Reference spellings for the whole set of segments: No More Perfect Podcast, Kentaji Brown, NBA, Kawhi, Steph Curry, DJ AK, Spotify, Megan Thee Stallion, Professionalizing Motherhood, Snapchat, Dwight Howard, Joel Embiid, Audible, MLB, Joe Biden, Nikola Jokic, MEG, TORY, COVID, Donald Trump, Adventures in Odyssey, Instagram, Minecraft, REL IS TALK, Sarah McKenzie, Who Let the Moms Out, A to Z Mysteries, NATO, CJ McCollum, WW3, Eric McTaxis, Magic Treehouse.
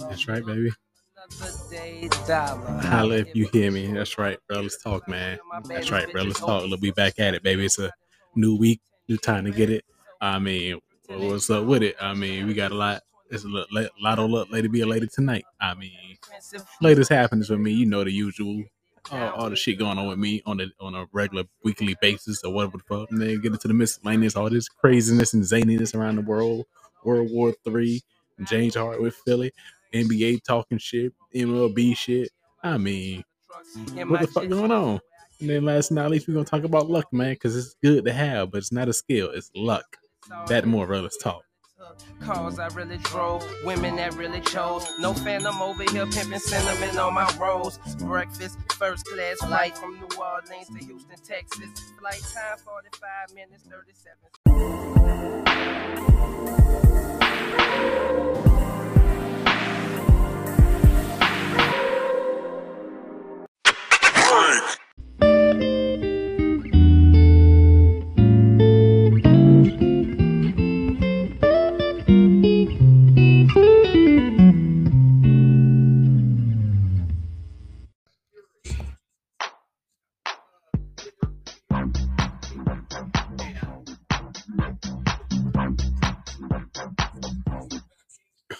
That's right, baby. Holla if you hear me. That's right, bro. Let's talk, man. That's right, bro. Let's talk. We'll be back at it, baby. It's a new week, new time to get it. I mean, what's up with it? I mean, we got a lot. It's a lot of luck. Lady be a lady tonight. I mean, latest happenings with me. You know the usual. All the shit going on with me on a regular weekly basis or whatever the fuck. And then get into the miscellaneous, all this craziness and zaniness around the world. World War III, James Harden with Philly, NBA talking shit, MLB shit. I mean, what the fuck going on? And then last but not least, we're gonna talk about luck, man, because it's good to have, but it's not a skill, it's luck. That more real is talk. Cause I really drove women that really chose. No phantom over here pimping cinnamon on my rolls. Breakfast, first class flight from New Orleans to Houston, Texas. Flight time 45 minutes 37.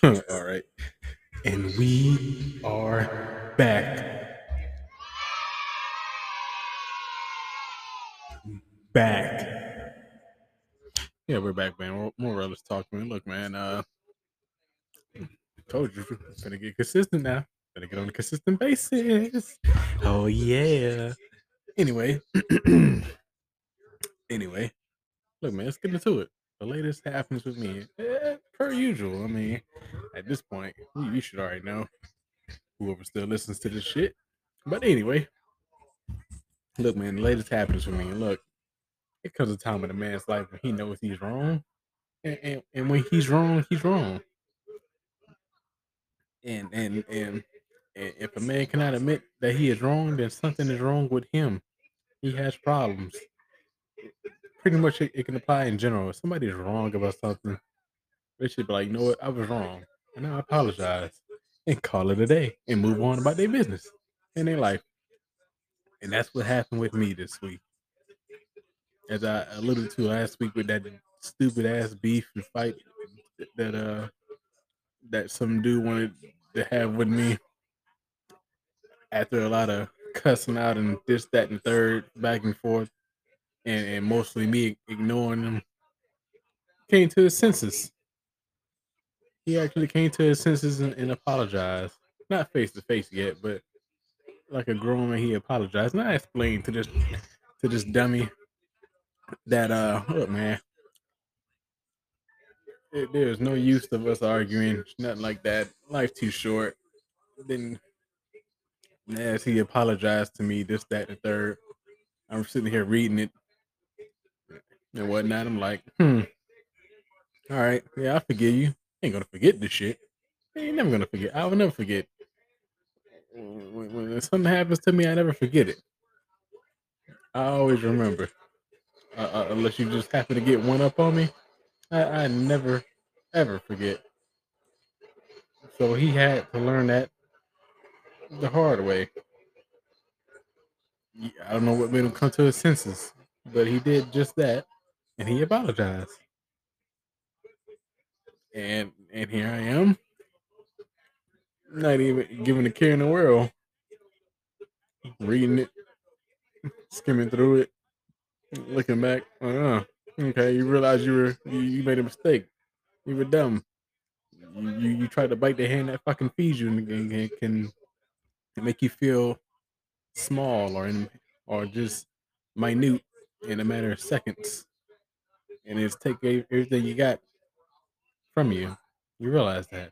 All right, and we are back. Yeah, we're back, man. More Relis Talk, man. Look, man, I told you, I'm gonna get consistent now. Gonna get on a consistent basis. Oh yeah. Anyway, look, man, let's get into it. The latest happens with me, per usual. I mean, at this point, you should already know, whoever still listens to this shit. But anyway, look, man, the latest happens with me. Look, it comes a time in a man's life when he knows he's wrong. And when he's wrong, he's wrong. And if a man cannot admit that he is wrong, then something is wrong with him. He has problems. Pretty much it can apply in general. If somebody's wrong about something, they should be like, you know what, I was wrong. And I apologize and call it a day and move on about their business and their life. And that's what happened with me this week. As I alluded to last week with that stupid ass beef and fight that some dude wanted to have with me after a lot of cussing out and this, that, and third, back and forth. And mostly me ignoring him, came to his senses. He actually came to his senses and apologized. Not face to face yet, but like a grown man, he apologized. And I explained to this dummy that look, man, there's no use of us arguing. It's nothing like that. Life's too short. Then, as he apologized to me, this, that, and the third, I'm sitting here reading it and whatnot. I'm like, all right, yeah, I forgive you. Ain't gonna forget this shit. Ain't never gonna forget. I will never forget. When something happens to me, I never forget it. I always remember. Unless you just happen to get one up on me, I never ever forget. So he had to learn that the hard way. I don't know what made him come to his senses, but he did just that, and he apologized. And here I am, not even giving a care in the world, reading it, skimming through it, looking back. Okay, you realize you made a mistake. You were dumb. You tried to bite the hand that fucking feeds you, and it can make you feel small or just minute in a matter of seconds, and it's take everything you got from you. You realize that.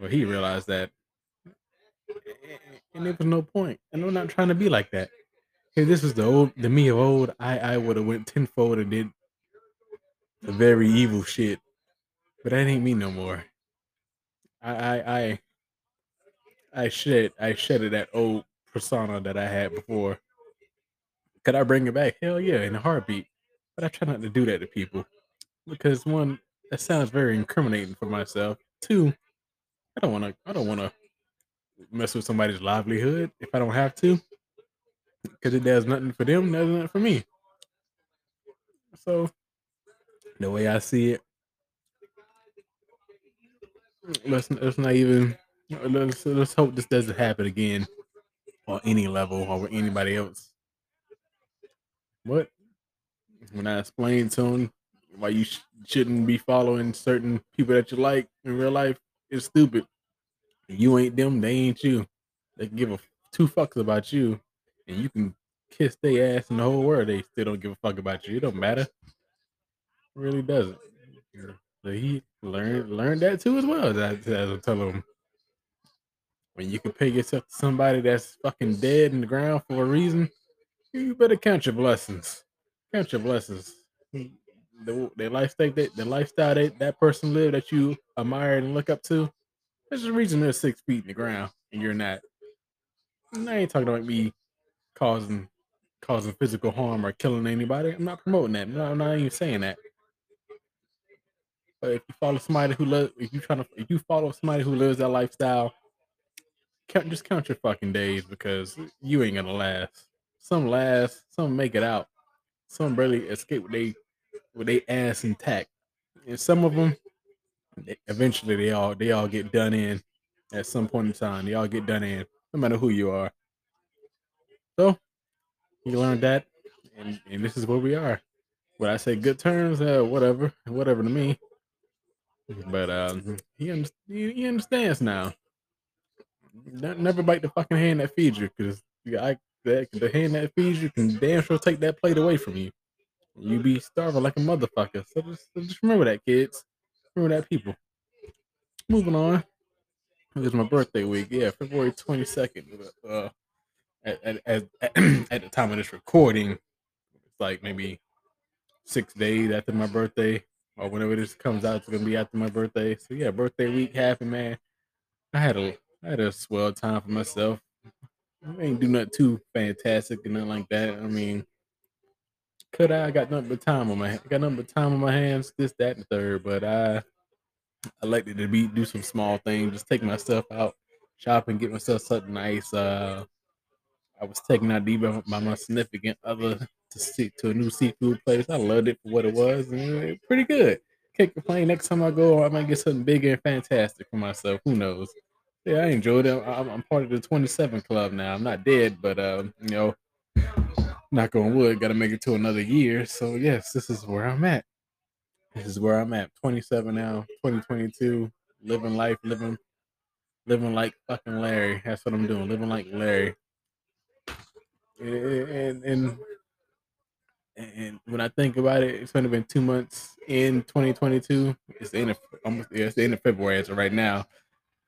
Well, he realized that, and there was no point. And I'm not trying to be like that. If this was the me of old, I would have went tenfold and did the very evil shit. But that ain't me no more. I shedded that old persona that I had before. Could I bring it back? Hell yeah, in a heartbeat. But I try not to do that to people, because one, That sounds very incriminating for myself. Two, I don't want to mess with somebody's livelihood if I don't have to, because it does nothing for them, does nothing for me. So the way I see it, let's hope this doesn't happen again on any level or with anybody else. But when I explained to him why you shouldn't be following certain people that you like in real life, it's stupid. You ain't them, they ain't you. They can give a two fucks about you, and you can kiss their ass in the whole world. They still don't give a fuck about you. It don't matter. It really doesn't. So he learned that too as well. As I tell him, when you compare yourself to somebody that's fucking dead in the ground for a reason, you better count your blessings. Count your blessings. The lifestyle that person lived that you admire and look up to, there's a reason they're 6 feet in the ground and you're not. And I ain't talking about me causing physical harm or killing anybody. I'm not promoting that. No, I'm not even saying that. But if you follow somebody who loves, if you follow somebody who lives that lifestyle, just count your fucking days, because you ain't gonna last. Some last, some make it out, some barely escape with they ass intact, and some of them, eventually they all get done in at some point in time. They all get done in, no matter who you are. So you learned that, and this is where we are. When I say good terms, whatever to me. But he understands now. Never bite the fucking hand that feeds you, because the hand that feeds you can damn sure take that plate away from you. You be starving like a motherfucker. So just remember that, kids. Remember that, people. Moving on. It was my birthday week. Yeah, February 22nd. At the time of this recording, it's like maybe 6 days after my birthday, or whenever this comes out, it's gonna be after my birthday. So yeah, birthday week happened, man. I had a swell time for myself. I ain't do nothing too fantastic and nothing like that. I mean, could I? I got nothing but time on my hands. This, that, and the third. But I elected to do some small things. Just take myself out shopping, get myself something nice. I was taken out by my significant other to a new seafood place. I loved it for what it was, and it was pretty good. Can't complain. Next time I go, I might get something bigger and fantastic for myself. Who knows? Yeah, I enjoyed it. I'm part of the 27 club now. I'm not dead, but knock on wood, gotta make it to another year. So yes, this is where I'm at. 27 now, 2022, living life, living like fucking Larry. That's what I'm doing. Living like Larry. And when I think about it, it's only been 2 months in 2022. It's the end of February as of right now.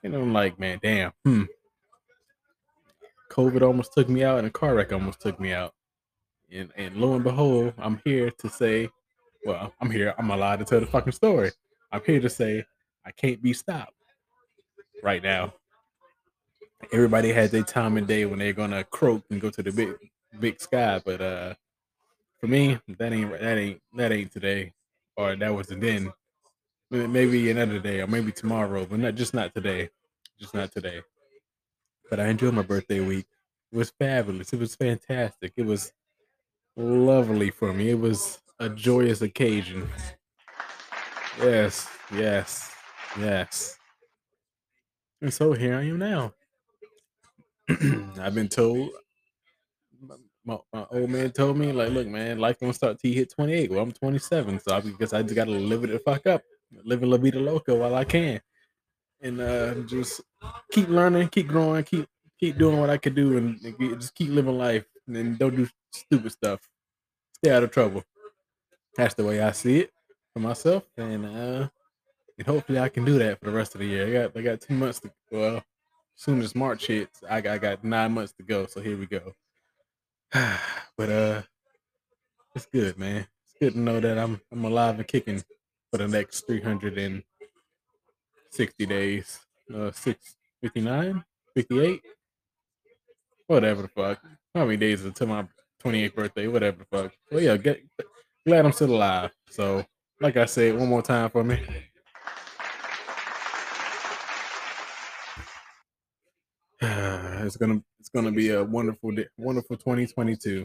And I'm like, man, damn. COVID almost took me out, and a car wreck almost took me out. And lo and behold, I'm allowed to tell the fucking story. I'm here to say I can't be stopped right now. Everybody has their time and day when they're gonna croak and go to the big sky, but for me, that ain't today, or that wasn't then. Maybe another day, or maybe tomorrow, but not today. But I enjoyed my birthday week. It was fabulous. It was fantastic. It was lovely for me. It was a joyous occasion. Yes. And so here I am now. I've been told, my old man told me, like, look, man, life don't start till you hit 28. Well, I'm 27, so I just gotta live it the fuck up. Living La Vida Loca while I can, and just keep learning, keep growing, keep doing what I could do, and just keep living life, and don't do stupid stuff. Stay out of trouble. That's the way I see it for myself, and hopefully I can do that for the rest of the year. I got 2 months to go. Well, as soon as March hits, I got 9 months to go. So here we go. But it's good, man. It's good to know that I'm alive and kicking for the next 360 days, 659, 58, whatever the fuck. How many days until my 28th birthday? Whatever the fuck. Well, yeah, glad I'm still alive. So Like I said, one more time for me. It's gonna be a wonderful day, wonderful 2022.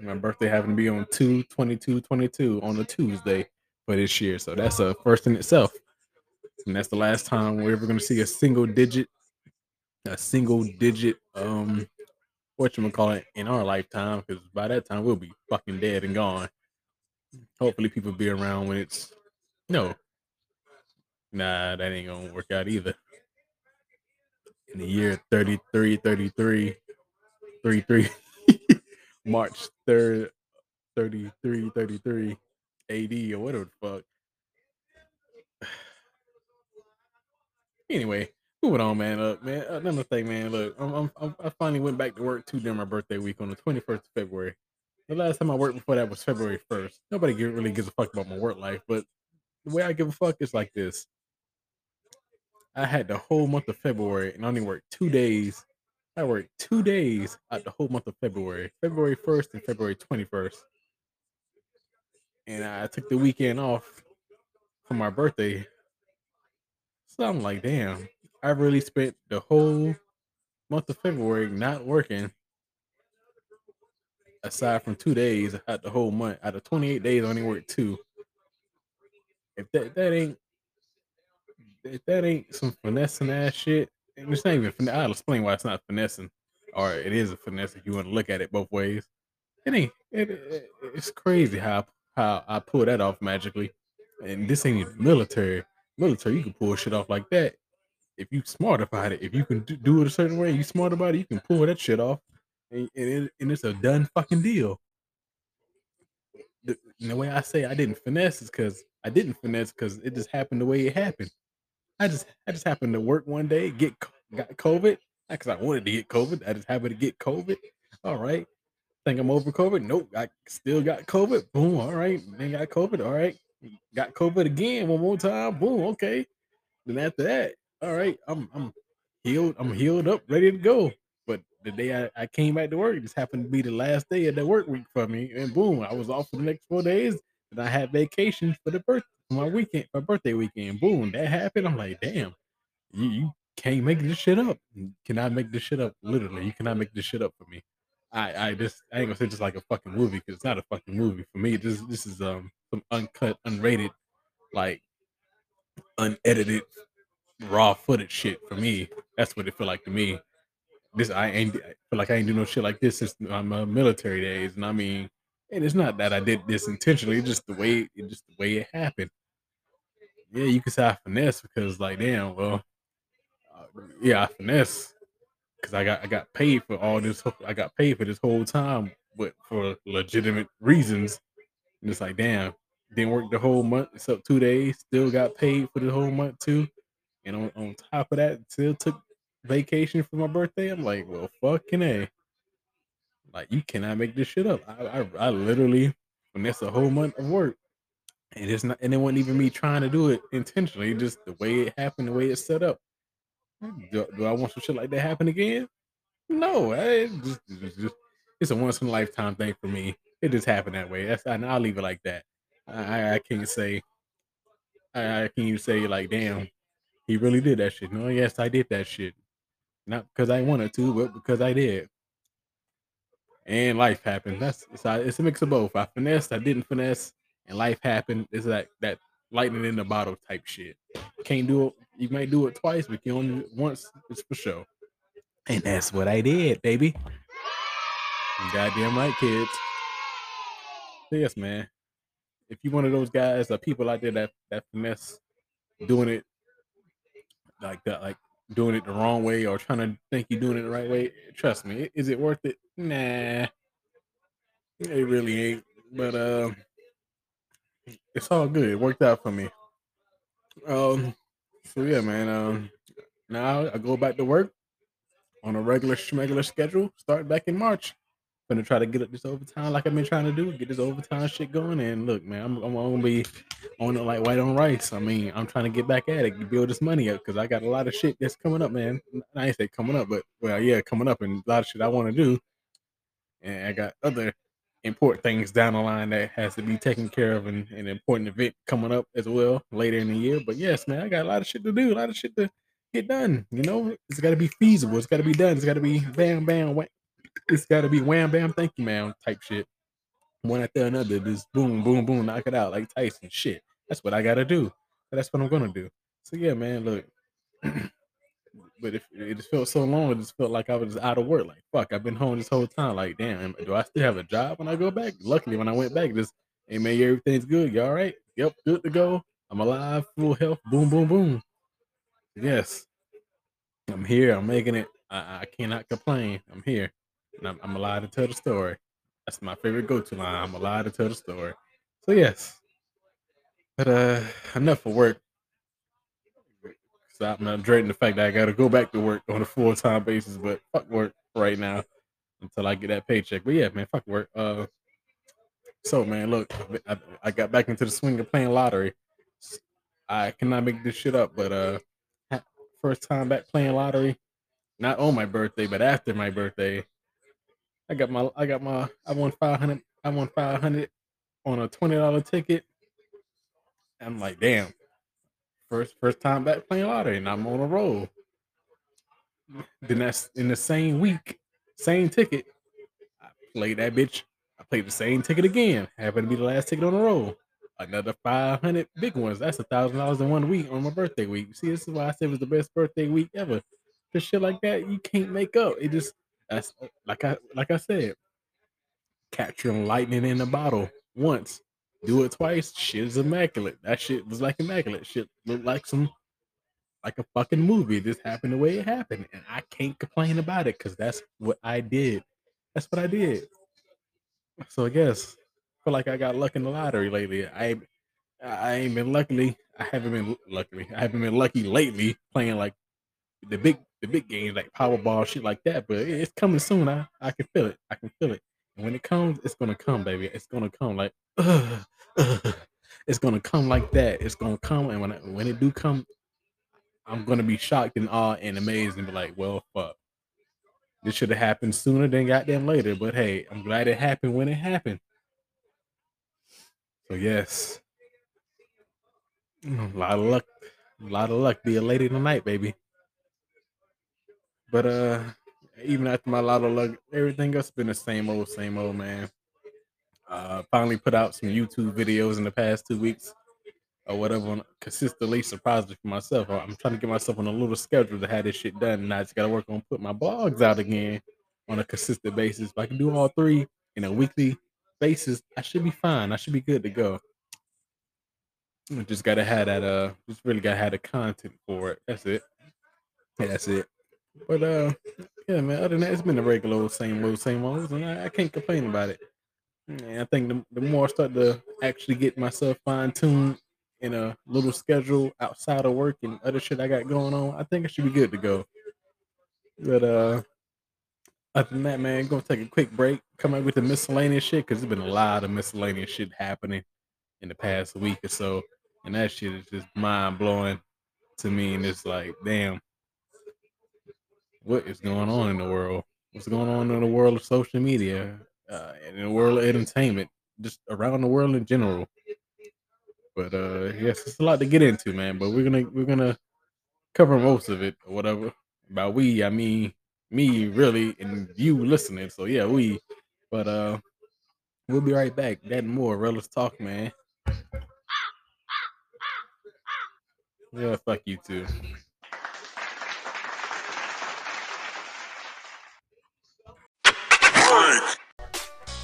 My birthday happened to be on 2/22/22 on a Tuesday for this year, so that's a first in itself. And that's the last time we're ever gonna see a single digit whatchamacallit in our lifetime, because by that time we'll be fucking dead and gone. Hopefully people be around when it's nah, that ain't gonna work out either. In the year 33, March 3rd, 33 AD or whatever the fuck. Anyway, moving on, man. Man, another thing, man. Look, I finally went back to work too during my birthday week on the 21st of February. The last time I worked before that was February 1st. Nobody really gives a fuck about my work life, but the way I give a fuck is like this. I had the whole month of February and I only worked 2 days. I worked 2 days out the whole month of February, February 1st and February 21st. And I took the weekend off for my birthday. So I'm like, damn, I really spent the whole month of February not working. Aside from 2 days out the whole month, out of 28 days, I only worked 2. If that ain't some finessing ass shit, and it's not even finesse. I'll explain why it's not finessing. Or it is a finesse if you want to look at it both ways. It's crazy how I pull that off magically. And this ain't even military. Military, you can pull shit off like that if you smart about it. If you can do it a certain way, you smart about it, you can pull that shit off. And it's a done fucking deal. The way I say I didn't finesse is because it just happened the way it happened. I just happened to work one day, got COVID. Not because I wanted to get COVID. I just happened to get COVID. All right. Think I'm over COVID? Nope. I still got COVID. Boom. All right. Then got COVID. All right. Got COVID again one more time. Boom. Okay. Then after that, all right, I'm healed. I'm healed up, ready to go. But the day I came back to work, it just happened to be the last day of the work week for me. And boom, I was off for the next 4 days. And I had vacations for the birthday. My birthday weekend, boom, that happened. I'm like, damn, you can't make this shit up. You cannot make this shit up. Literally, you cannot make this shit up for me. I ain't gonna say just like a fucking movie, because it's not a fucking movie for me. This is some uncut, unrated, like unedited, raw footage shit for me. That's what it feel like to me. I feel like I ain't do no shit like this since my military days, and I mean, and it's not that I did this intentionally. It's just the way it happened. Yeah, you can say I finesse because, like, damn, well, yeah, I finesse because I got paid for all this. I got paid for this whole time, but for legitimate reasons. And it's like, damn, didn't work the whole month except 2 days. Still got paid for the whole month too, and on top of that, still took vacation for my birthday. I'm like, well, fucking A. Like, you cannot make this shit up. I literally finessed a whole month of work. And it's not, and it wasn't even me trying to do it intentionally, just the way it happened, the way it's set up. Do I want some shit like that happen again? No, it's a once in a lifetime thing for me. It just happened that way. I'll leave it like that. I can't say, I can't even say like, damn, he really did that shit. No, yes, I did that shit. Not because I wanted to, but because I did. And life happened. It's a mix of both. I finessed, I didn't finesse, and life happened. It's like that lightning in the bottle type shit. Can't do it. You might do it twice, but you only once. It's for sure. And that's what I did, baby. You goddamn right, kids. So yes, man. If you're one of those guys or people out there that finesse, doing it like that, like doing it the wrong way or trying to think you're doing it the right way, trust me, is it worth it? Nah, it really ain't, but it's all good. It worked out for me. So yeah, man, now I go back to work on a regular schmegular schedule, start back in March. Gonna try to get up this overtime like I've been trying to do, get this overtime shit going, and look, man, I'm gonna be on it like white on rice. I mean, I'm trying to get back at it, build this money up, because I got a lot of shit that's coming up, man. I ain't say coming up, but well, yeah, coming up, and a lot of shit I want to do, and I got other important things down the line that has to be taken care of, and an important event coming up as well later in the year. But yes, man, I got a lot of shit to do, a lot of shit to get done. You know, it's got to be feasible. It's got to be done. It's got to be bam, bam, wham. It's got to be wham, bam, thank you, ma'am type shit. One after another, just boom, boom, boom, knock it out like Tyson. Shit, that's what I got to do. That's what I'm going to do. So yeah, man, look. But if it just felt so long, it just felt like I was just out of work. Like, fuck, I've been home this whole time. Like, damn, do I still have a job when I go back? Luckily, when I went back, just, hey, man, everything's good. You all right? Yep, good to go. I'm alive, full health, boom, boom, boom. Yes, I'm here. I'm making it. I cannot complain. I'm here. And I'm alive to tell the story. That's my favorite go-to line. I'm alive to tell the story. So, yes. But enough for work. So I'm not dreading the fact that I got to go back to work on a full-time basis, but fuck work right now until I get that paycheck. But yeah, man, fuck work. So, man, look, I got back into the swing of playing lottery. I cannot make this shit up, but first time back playing lottery, not on my birthday, but after my birthday, I won 500. I won 500 on a $20 ticket. I'm like, damn, first time back playing lottery, and I'm on a roll. Then that's in the same week, same ticket. I played that bitch. I played the same ticket again. Happened to be the last ticket on the roll. Another 500 big ones. That's $1,000 in one week on my birthday week. See, this is why I said it was the best birthday week ever. The shit like that you can't make up. It just, that's like I said, capturing lightning in a bottle once. Do it twice, shit is immaculate. That shit was like immaculate. Shit looked like a fucking movie. This happened the way it happened. And I can't complain about it because that's what I did. That's what I did. So I guess I feel like I got luck in the lottery lately. I haven't been lucky lately playing like the big games like Powerball, shit like that. But it's coming soon. I can feel it. I can feel it. And when it comes, it's gonna come, baby. It's gonna come like it's gonna come like that. It's gonna come, and when it do come, I'm gonna be shocked and awed and amazed and be like, well, fuck, this should have happened sooner than goddamn later. But hey, I'm glad it happened when it happened. So yes, a lot of luck. Be a lady tonight, baby. But even after my lot of luck, everything else been the same old, man. Finally put out some YouTube videos in the past 2 weeks or whatever. I'm consistently surprised for myself. I'm trying to get myself on a little schedule to have this shit done. And I just got to work on putting my blogs out again on a consistent basis. If I can do all three in a weekly basis, I should be fine. I should be good to go. I just got to have that, just really got to have the content for it. That's it. Yeah, that's it. But yeah, man, other than that, it's been a regular old same old, and I can't complain about it. And I think the more I start to actually get myself fine-tuned in a little schedule outside of work and other shit I got going on, I think I should be good to go. But other than that, man, I'm gonna take a quick break, come up with the miscellaneous shit, because there's been a lot of miscellaneous shit happening in the past week or so, and that shit is just mind-blowing to me, and it's like, damn. What is going on in the world? What's going on in the world of social media, and in the world of entertainment, just around the world in general? But yes, it's a lot to get into, man. But we're gonna cover most of it, or whatever. By we, I mean me, really, and you listening. So yeah, we. But we'll be right back. That and more, REL IS TALK, man. Yeah, fuck you too.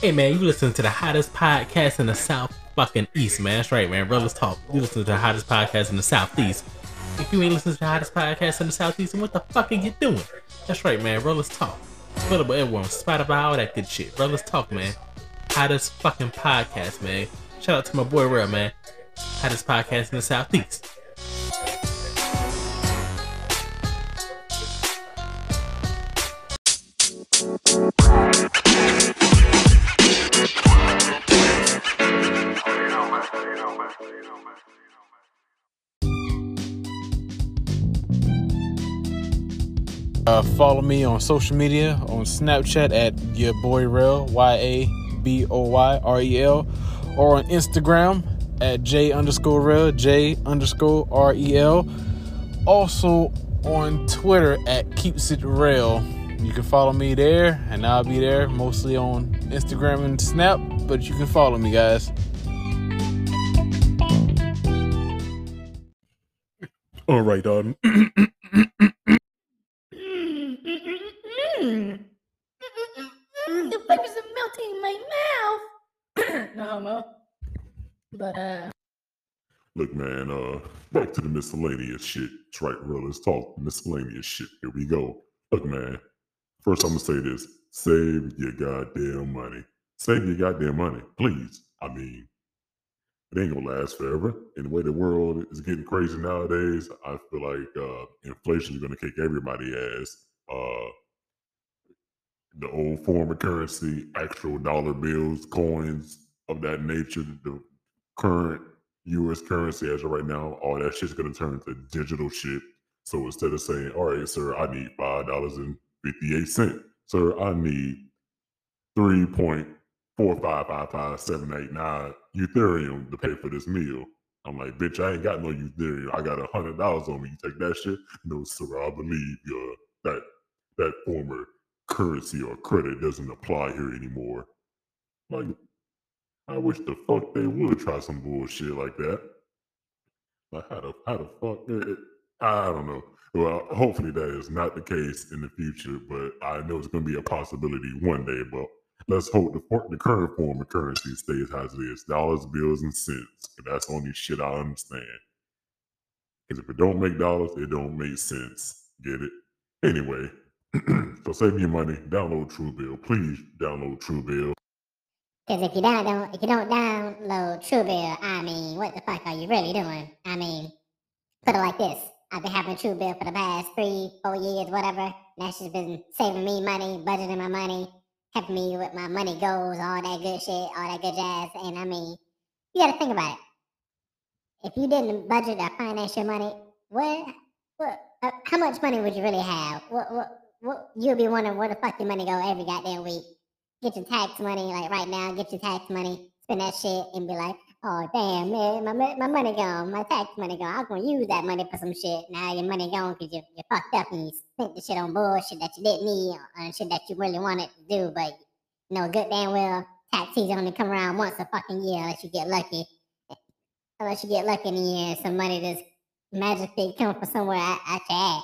Hey man, you listen to the hottest podcast in the South fucking East, man. That's right, man. REL IS TALK. You listen to the hottest podcast in the Southeast. If you ain't listening to the hottest podcast in the Southeast, then what the fuck are you doing? That's right, man. REL IS TALK. Available everywhere on Spotify, all that good shit. REL IS TALK, man. Hottest fucking podcast, man. Shout out to my boy REL, man. Hottest podcast in the Southeast. Follow me on social media on Snapchat at your boy Rel, BOYREL, or on Instagram at J_Rel, J_REL. Also on Twitter at Keeps It Rel. You can follow me there, and I'll be there mostly on Instagram and Snap, but you can follow me, guys. All right, the papers are melting in my mouth. No homo. But, look, man, back to the miscellaneous shit. It's right, real is talk, miscellaneous shit. Here we go. Look, man, first I'm going to say this. Save your goddamn money. Save your goddamn money, please. I mean, it ain't going to last forever. And the way the world is getting crazy nowadays, I feel like inflation is going to kick everybody's ass. The old form of currency, actual dollar bills, coins of that nature, the current U.S. currency as of right now, all that shit's going to turn into digital shit. So instead of saying, all right, sir, I need $5.58, sir, I need 3.4555789 Ethereum to pay for this meal. I'm like, bitch, I ain't got no Ethereum. I got $100 on me. You take that shit? No, sir, I believe that former currency or credit doesn't apply here anymore. Like, I wish the fuck they would try some bullshit like that. Like, how the fuck? I don't know. Well, hopefully that is not the case in the future, but I know it's going to be a possibility one day. But let's hope the current form of currency stays as it is. Dollars, bills, and cents. That's the only shit I understand. Because if it don't make dollars, it don't make sense. Get it? Anyway, so save your money. Download Truebill. Please download Truebill. Because if you don't download Truebill, I mean, what the fuck are you really doing? I mean, put it like this. I've been having Truebill for the past 3-4 years, whatever. And that's just been saving me money, budgeting my money, helping me with my money goals, all that good shit, all that good jazz. And I mean, you got to think about it. If you didn't budget or finance your money, how much money would you really have? You'll be wondering where the fuck your money go every goddamn week. Get your tax money, like right now, get your tax money, spend that shit and be like, oh damn, man, my money gone, my tax money gone, I'm gonna use that money for some shit. Now your money gone because you fucked up and you spent the shit on bullshit that you didn't need and shit that you really wanted to do, but you know, good damn well, tax season only come around once a fucking year unless you get lucky. Unless you get lucky in the year and some money just magically comes from somewhere out your ass.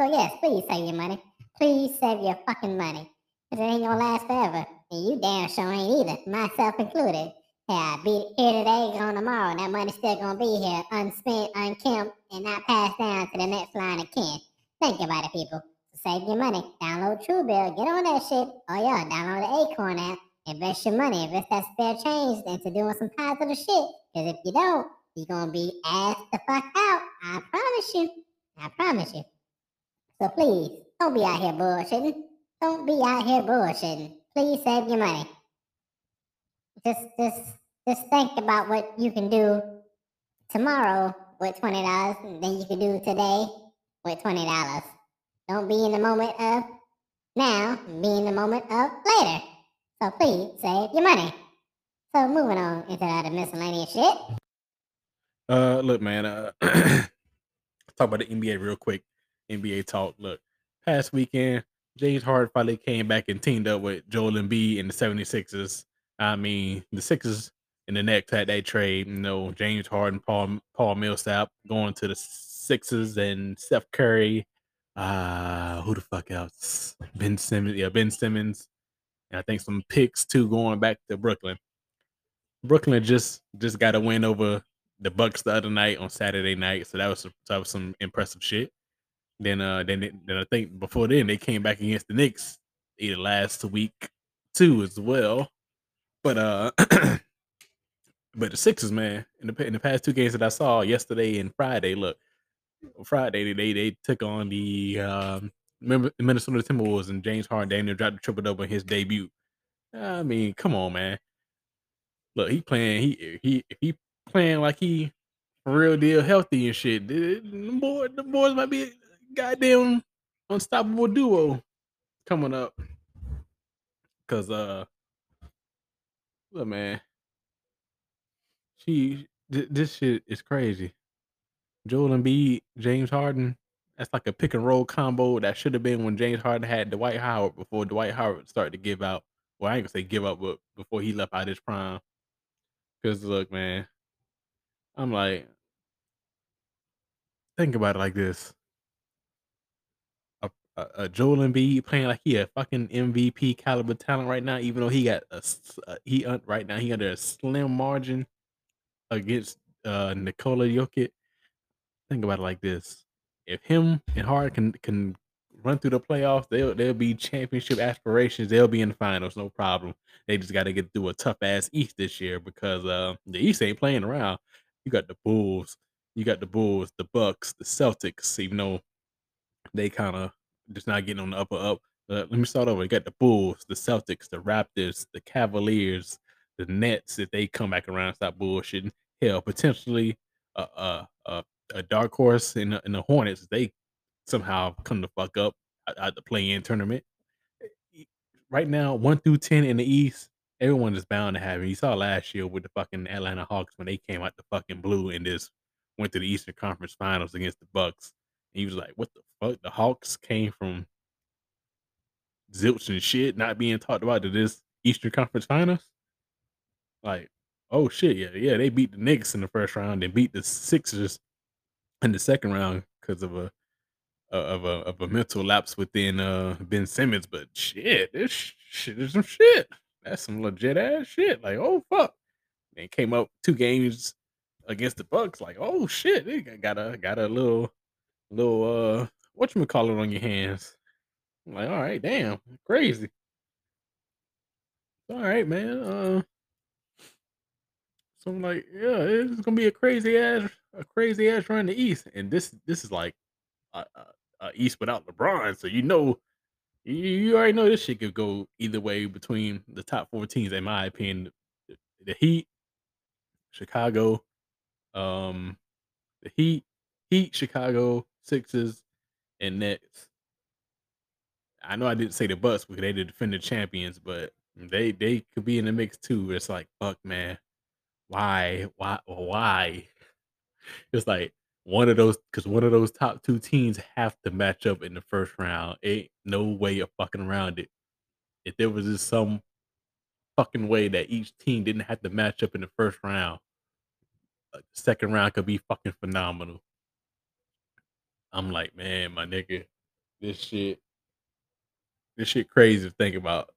So yes, please save your money. Please save your fucking money. Because it ain't gonna last forever. And you damn sure ain't either, myself included. Yeah, be here today, gone tomorrow, and that money's still gonna be here, unspent, unkempt, and not passed down to the next line of kin. Think about it, people. Save your money. Download Truebill. Get on that shit. Oh yeah, download the Acorn app. Invest your money. Invest that spare change into doing some positive shit. Because if you don't, you're gonna be asked the fuck out. I promise you. I promise you. So please, don't be out here bullshitting. Don't be out here bullshitting. Please save your money. Just think about what you can do tomorrow with $20 and then you can do today with $20. Don't be in the moment of now, be in the moment of later. So please save your money. So moving on into the miscellaneous shit. Look, man, talk about the NBA real quick. NBA talk. Look, past weekend, James Harden finally came back and teamed up with Joel Embiid and the 76ers. I mean, the Sixers in the next had that trade. You know, James Harden, Paul Millsap going to the Sixers, and Steph Curry. Who the fuck else? Ben Simmons. And I think some picks too going back to Brooklyn. Brooklyn just got a win over the Bucks the other night on Saturday night, so that was some impressive shit. Then I think before then they came back against the Knicks either last week too as well. But but the Sixers, man, in the past two games that I saw yesterday and Friday, look, Friday they took on the Minnesota Timberwolves, and James Harden Daniel dropped the triple double in his debut. I mean, come on, man. Look, he playing like he real deal healthy and shit. The boys might be a goddamn unstoppable duo coming up. Cause Look, man, this shit is crazy. Joel Embiid, James Harden. That's like a pick and roll combo that should have been when James Harden had Dwight Howard before Dwight Howard started to give out. Well, I ain't gonna say give up, but before he left out his prime. Because look, man, I'm like, think about it like this. A Joel Embiid playing like he a fucking MVP caliber talent right now, even though he got right now he under a slim margin against Nikola Jokic. Think about it like this: if him and Hard can run through the playoffs, they'll be championship aspirations. They'll be in the finals, no problem. They just got to get through a tough ass East this year because the East ain't playing around. You got the Bulls, the Bucks, the Celtics, even though they kind of just not getting on the upper up. Let me start over. You got the Bulls, the Celtics, the Raptors, the Cavaliers, the Nets. If they come back around and stop bullshitting, hell, potentially a dark horse in the Hornets. If they somehow come the fuck up at the play-in tournament. Right now, 1 through 10 in the East, everyone is bound to have it. You saw last year with the fucking Atlanta Hawks when they came out the fucking blue and just went to the Eastern Conference Finals against the Bucks. He was like, what the fuck? The Hawks came from zilch and shit, not being talked about, to this Eastern Conference Finals? Like, oh shit, yeah, they beat the Knicks in the first round and beat the Sixers in the second round because of a mental lapse within Ben Simmons. But shit, this shit is some shit. That's some legit ass shit. Like, oh fuck. They came up 2 games against the Bucks. Like, oh shit, they got a little whatchamacallit on your hands. I'm like, all right, damn, crazy. All right, man. So I'm like, yeah, it's gonna be a crazy ass run to East, and this is like a East without LeBron. So you already know this shit could go either way between the top 4 teams, in my opinion. The Heat, Chicago, Chicago, Sixers, and Nets. I know I didn't say the Bucks because they did defend the champions, but they could be in the mix too. It's like, fuck, man, why? It's like one of those top 2 teams have to match up in the first round. Ain't no way of fucking around it. If there was just some fucking way that each team didn't have to match up in the first round, the second round could be fucking phenomenal. I'm like, man, my nigga, this shit crazy to think about.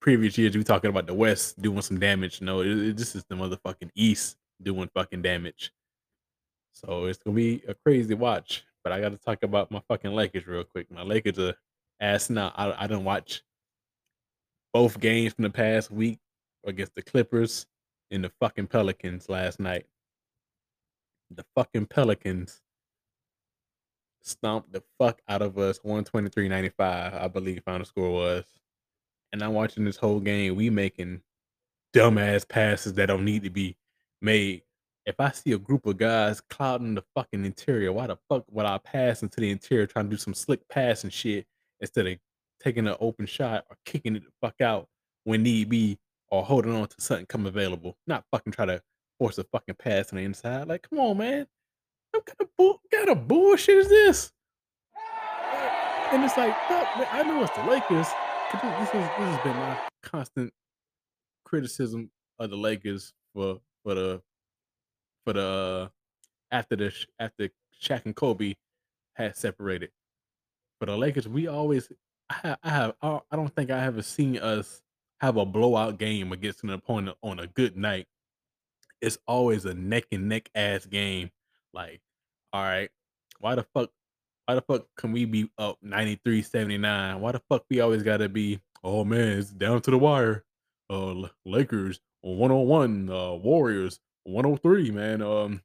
Previous years, we talking about the West doing some damage. No, this is the motherfucking East doing fucking damage. So it's going to be a crazy watch. But I got to talk about my fucking Lakers real quick. My Lakers are ass now. I done watch both games from the past week against the Clippers and the fucking Pelicans last night. The fucking Pelicans stomped the fuck out of us, 123-95, I believe final score was. And I'm watching this whole game. We making dumbass passes that don't need to be made. If I see a group of guys clouding the fucking interior, why the fuck would I pass into the interior trying to do some slick pass and shit instead of taking an open shot or kicking it the fuck out when need be, or holding on to something come available? Not fucking try to force a fucking pass on the inside. Like, come on, man. What kind of bullshit is this? And it's like, fuck, man, I know it's the Lakers. This has been my constant criticism of the Lakers for the after Shaq and Kobe had separated. For the Lakers, we always I don't think I ever seen us have a blowout game against an opponent on a good night. It's always a neck and neck ass game. Like, all right, why the fuck can we be up 93-79? Why the fuck we always gotta be, oh man, it's down to the wire. Lakers 101, Warriors 103, man.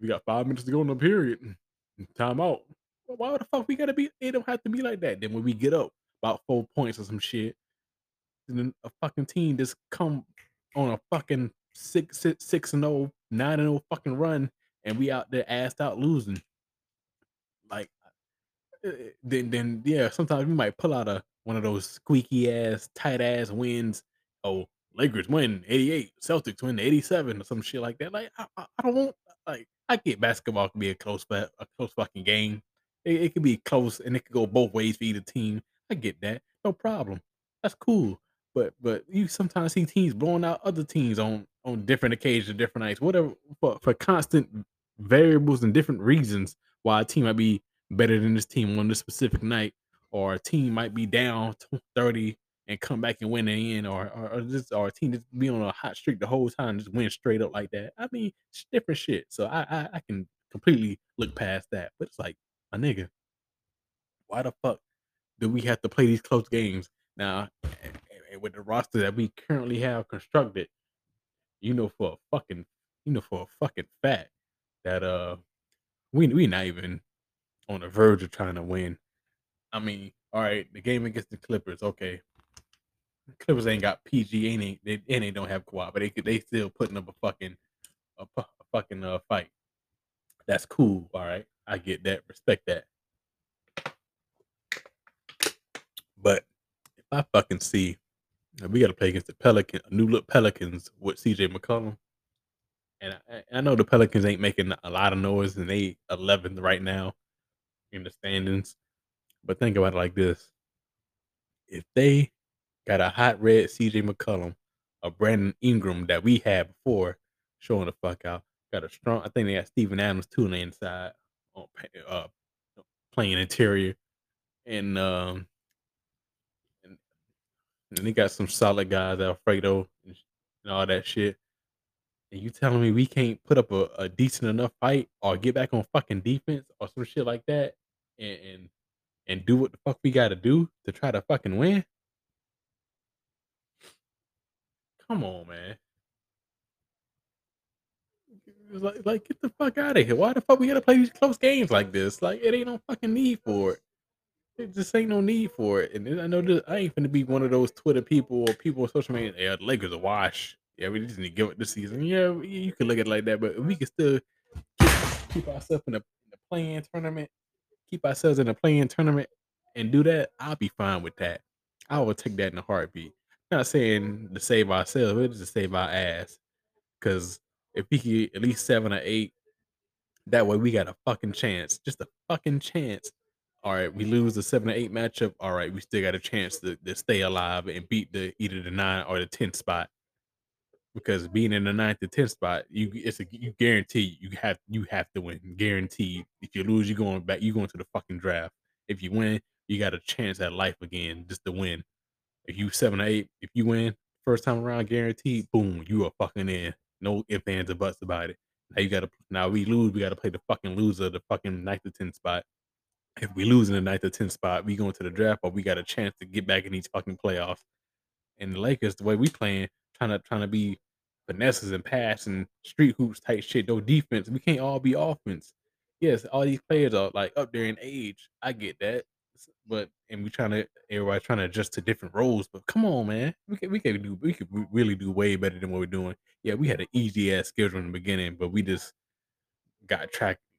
We got 5 minutes to go in the period. Time out. Why the fuck we gotta be? It don't have to be like that. Then when we get up about 4 points or some shit, and then a fucking team just come on a fucking 6-0, 9-0 fucking run. And we out there assed out losing. Like, then yeah, sometimes we might pull out one of those squeaky ass, tight ass wins. Oh, Lakers win 88, Celtics win 87, or some shit like that. Like I don't want, like, I get basketball can be a close fucking game. It can be close and it could go both ways for either team. I get that, no problem. That's cool. But you sometimes see teams blowing out other teams on different occasions, different nights, whatever, for constant variables and different reasons why a team might be better than this team on this specific night, or a team might be down 30 and come back and win the end, or a team just be on a hot streak the whole time and just win straight up like that. I mean, it's different shit. So I can completely look past that. But it's like, my nigga, why the fuck do we have to play these close games now? And with the roster that we currently have constructed, for a fucking fact that we not even on the verge of trying to win. I mean, all right, the game against the Clippers, okay. The Clippers ain't got PG, and they don't have Kawhi, but they still putting up a fucking fight. That's cool, all right. I get that, respect that. But if I fucking see that we got to play against the new look Pelicans with CJ McCollum, and I know the Pelicans ain't making a lot of noise, and they 11th right now in the standings. But think about it like this: if they got a hot red CJ McCollum, a Brandon Ingram that we had before showing the fuck out, got a strong, I think they got Steven Adams too on the inside, playing interior, and they got some solid guys, Alfredo and all that shit. And you telling me we can't put up a decent enough fight or get back on fucking defense or some shit like that and do what the fuck we gotta do to try to fucking win? Come on, man. Like, get the fuck out of here. Why the fuck we gotta play these close games like this? Like, it ain't no fucking need for it. It just ain't no need for it. And I know this, I ain't finna be one of those Twitter people or people on social media, yeah, the Lakers are washed. Yeah, we just need to give it this season. Yeah, you can look at it like that, but we can still keep ourselves in the play-in tournament, and do that, I'll be fine with that. I will take that in a heartbeat. Not saying to save ourselves, it's to save our ass. Because if we can get at least 7 or 8, that way we got a fucking chance. Just a fucking chance. All right, we lose the 7 or 8 matchup. All right, we still got a chance to stay alive and beat either the 9 or the 10 spot. Because being in the 9th to 10th spot, you guarantee you have to win. Guaranteed. If you lose, you're going to the fucking draft. If you win, you got a chance at life again, just to win. If you 7 or 8, if you win first time around, guaranteed, boom, you are fucking in. No ifs, ands, or buts about it. Now we lose, we gotta play the fucking loser of the fucking 9th to 10th spot. If we lose in the 9th to 10th spot, we go into the draft, or we got a chance to get back in these fucking playoffs. And the Lakers, the way we playing, trying to be finesses and pass and street hoops type shit. No defense. We can't all be offense. Yes, all these players are like up there in age. I get that, but everybody's trying to adjust to different roles. But come on, man, we could really do way better than what we're doing. Yeah, we had an easy ass schedule in the beginning, but we just got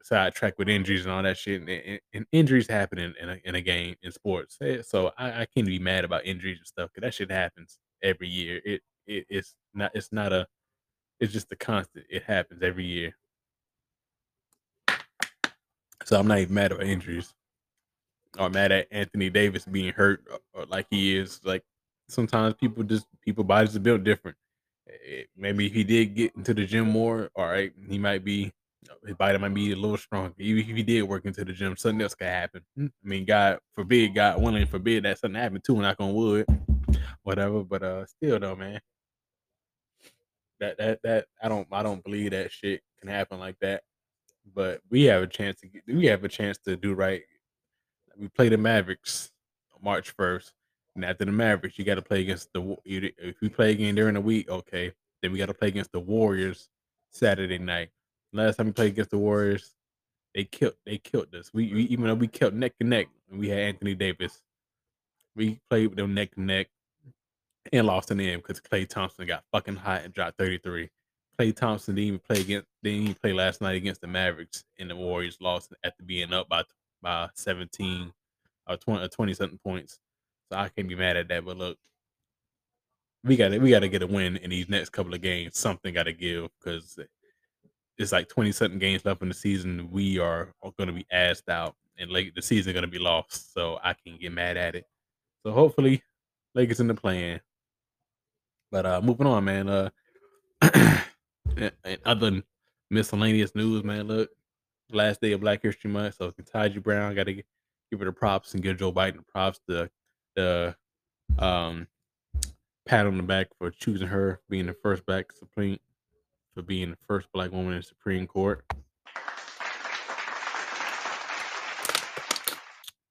sidetracked with injuries and all that shit. And injuries happen in a game in sports, so I can't be mad about injuries and stuff because that shit happens every year. It's just a constant. It happens every year. So I'm not even mad about injuries or mad at Anthony Davis being hurt or like he is. Like sometimes people bodies are built different. Maybe if he did get into the gym more, all right, his body might be a little stronger. Even if he did work into the gym, something else could happen. I mean, God willing, forbid that something happened too, knock on wood, whatever. But still though, man. That I don't believe that shit can happen like that. But we have a chance to do right. We play the Mavericks on March 1st, and after the Mavericks, you got to play against if we play again during the week, okay, then we got to play against the Warriors Saturday night. Last time we played against the Warriors, they killed us. We even though we kept neck to neck, and we had Anthony Davis, we played with them neck to neck. And lost in the end because Klay Thompson got fucking hot and dropped 33. Klay Thompson didn't even play last night against the Mavericks, and the Warriors lost after being up by 17 or 20 something points. So I can't be mad at that. But look, we got to get a win in these next couple of games. Something got to give, because it's like 20-something games left in the season. We are going to be assed out, and late the season going to be lost. So I can't get mad at it. So hopefully, Lakers in the play-in. But moving on, man. And other miscellaneous news, man. Look, last day of Black History Month, so KENTAJI Brown got to give her the props and give Joe Biden the props. The pat on the back for choosing her, being the first black Supreme, for being the first black woman in the Supreme Court.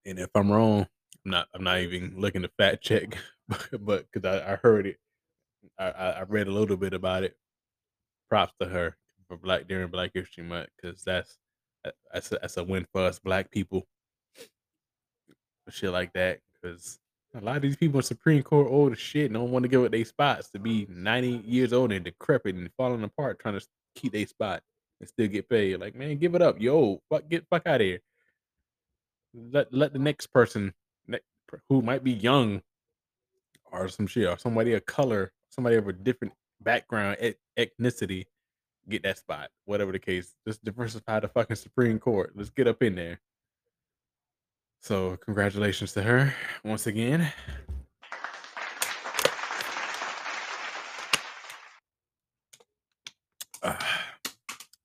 And if I'm wrong, I'm not even looking to fact check, but because I heard it, I read a little bit about it. Props to her for during Black History Month, because that's a win for us black people. Shit like that, because a lot of these people in Supreme Court old as shit and don't want to give up their spots to be 90 years old and decrepit and falling apart trying to keep their spot and still get paid. Like, man, give it up. Yo, get out of here. Let the next person who might be young or some shit, or somebody of color, somebody of a different background, ethnicity, get that spot. Whatever the case, just diversify the fucking Supreme Court. Let's get up in there. So congratulations to her once again.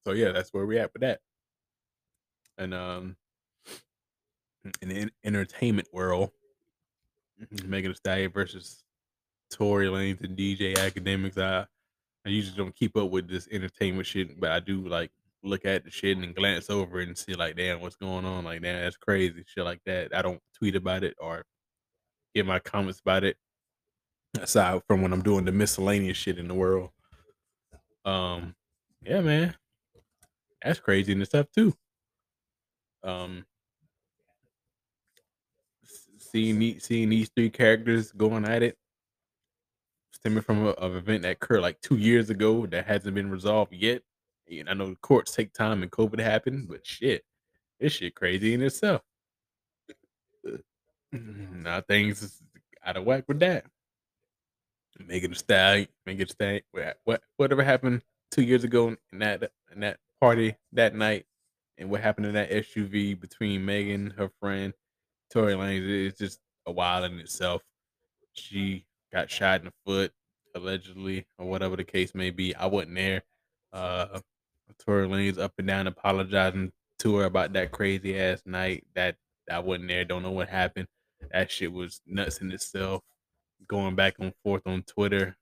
So yeah, that's where we at with that. And in the entertainment world, Megan Thee Stallion versus Tory Lanez and DJ Academics. I usually don't keep up with this entertainment shit, but I do like look at the shit and glance over it and see like, damn, what's going on? Like, damn, that's crazy. Shit like that. I don't tweet about it or get my comments about it, aside from when I'm doing the miscellaneous shit in the world. Yeah, man, that's crazy and stuff too. Seeing these three characters going at it, stemming from an event that occurred like 2 years ago that hasn't been resolved yet. And I know the courts take time and COVID happened, but shit, this shit crazy in itself. Now things is out of whack with that. Megan Thee Stallion. Whatever happened 2 years ago in that party that night, and what happened in that SUV between Megan, her friend, Tory Lanez, is just a wild in itself. She got shot in the foot, allegedly, or whatever the case may be. I wasn't there. Tory Lanez up and down apologizing to her about that crazy ass night. That I wasn't there, don't know what happened. That shit was nuts in itself. Going back and forth on Twitter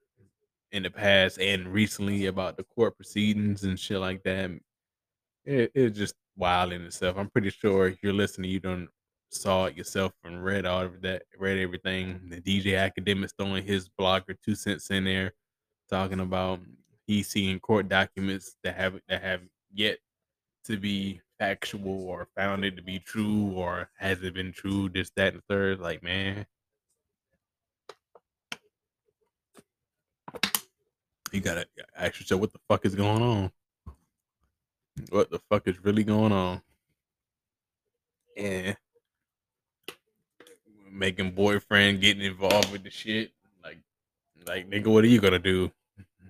in the past and recently about the court proceedings and shit like that. It's just wild in itself. I'm pretty sure if you're listening, you done saw it yourself and read all of that, read everything. The DJ Academics throwing his blog or 2 cents in there, talking about seeing court documents that have yet to be factual or found it to be true or has it been true, this, that, and third. Like, man, you gotta actually show what the fuck is going on. What the fuck is really going on? And making boyfriend getting involved with the shit. Like nigga, what are you gonna do?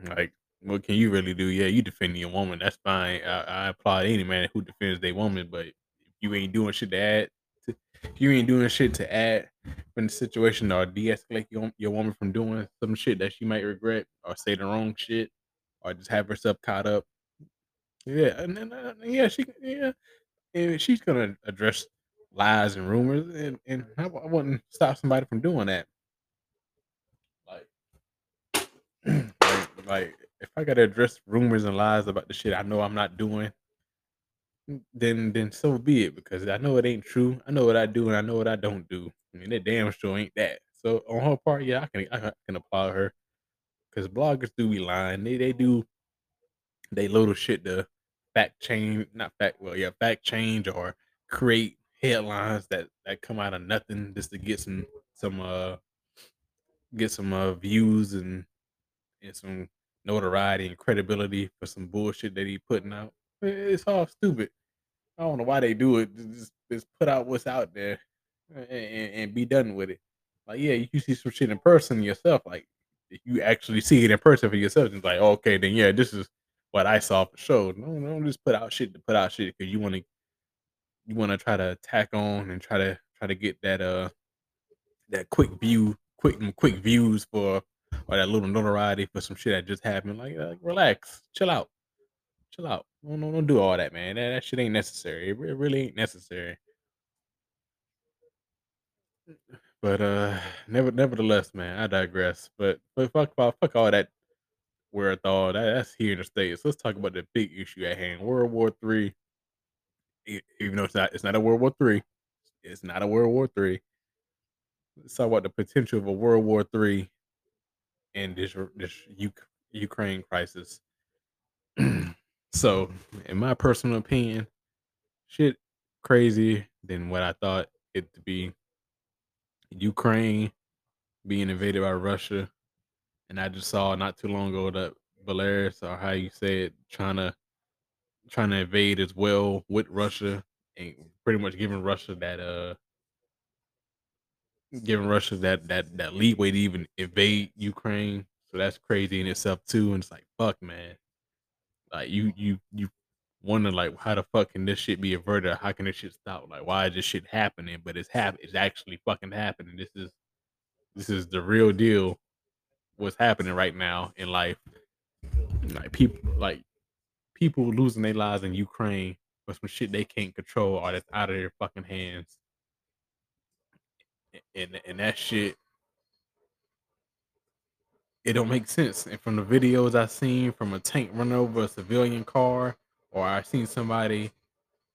Like, what can you really do? Yeah, you defending your woman. That's fine. I applaud any man who defends their woman, but if you ain't doing shit to add from the situation or de-escalate your woman from doing some shit that she might regret or say the wrong shit or just have herself caught up. Yeah, and then she's gonna address lies and rumors, and I wouldn't stop somebody from doing that. Like, if I gotta address rumors and lies about the shit I know I'm not doing, then so be it, because I know it ain't true. I know what I do and I know what I don't do. I mean, that damn sure ain't that. So on her part, yeah, I can applaud her, because bloggers do be lying. They do they load of shit to fact change or create headlines that come out of nothing just to get some views and some notoriety and credibility for some bullshit that he putting out. It's all stupid. I don't know why they do it. Just put out what's out there and be done with it. Like, yeah, you see some shit in person yourself. Like, you actually see it in person for yourself, and it's like, oh, okay, then yeah, this is what I saw for sure. No, don't just put out shit to put out shit, because you wanna try to tack on and try to get that that quick views for, or that little notoriety for some shit that just happened. Like relax, chill out. No, don't do all that, man. That shit ain't necessary. It really ain't necessary. But nevertheless, man, I digress. But fuck all that word thought. That's here in the States. Let's talk about the big issue at hand. World War III. Even though it's not a World War III. It's not a World War III. Let's talk about the potential of a World War III and this Ukraine crisis. So, in my personal opinion, shit crazy than what I thought it to be. Ukraine being invaded by Russia, and I just saw not too long ago that Belarus, or how you say it, trying to invade as well with Russia, and pretty much giving Russia that leeway to even invade Ukraine. So that's crazy in itself too. And it's like, fuck, man. Like you wonder, like, how the fuck can this shit be averted? How can this shit stop? Like, why is this shit happening? But it's actually fucking happening. This is the real deal. What's happening right now in life? Like people losing their lives in Ukraine for some shit they can't control, or that's out of their fucking hands. And that shit, it don't make sense. And from the videos I've seen, from a tank running over a civilian car, or I've seen somebody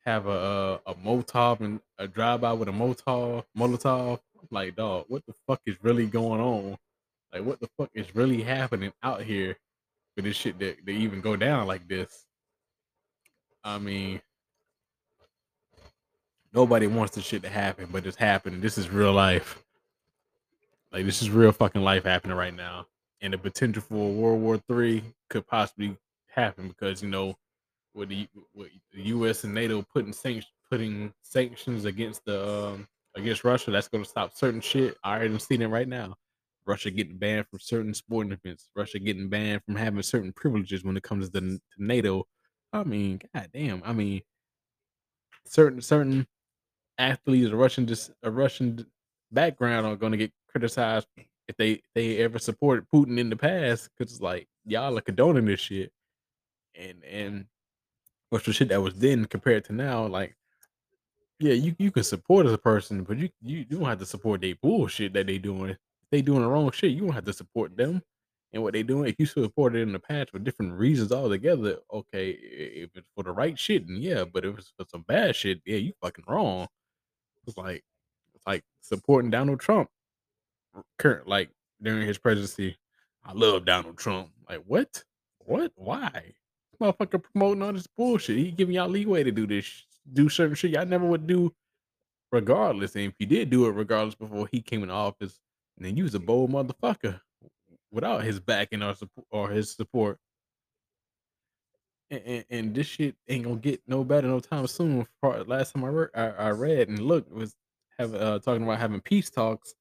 have a Molotov and a drive-by with a Molotov. I'm like, dog, what the fuck is really going on? Like, what the fuck is really happening out here for this shit that they even go down like this? I mean, nobody wants this shit to happen, but it's happening. This is real life. Like, this is real fucking life happening right now. And the potential for World War III could possibly happen because, you know, with the U.S. and NATO putting sanctions against Russia, that's going to stop certain shit. I already seen it right now. Russia getting banned from certain sporting events. Russia getting banned from having certain privileges when it comes to NATO. I mean, goddamn. I mean, certain athletes of Russian background are going to get criticized if they ever supported Putin in the past, because it's like, y'all are condoning this shit, and what's the shit that was then compared to now? Like, yeah, you can support as a person, but you don't have to support their bullshit that they doing. If they doing the wrong shit, you don't have to support them and what they doing. If you supported it in the past for different reasons altogether, okay, if it's for the right shit, then yeah, but if it's for some bad shit, yeah, you fucking wrong. It's like supporting Donald Trump. Current, like, during his presidency, I love Donald Trump. Like, what? Why? Motherfucker promoting all this bullshit. He giving y'all leeway to do this, do certain shit y'all never would do, regardless. And if you did do it, regardless, before he came into office, then you was a bold motherfucker without his backing or his support. And this shit ain't gonna get no better no time soon. Last time I read and looked was talking about having peace talks.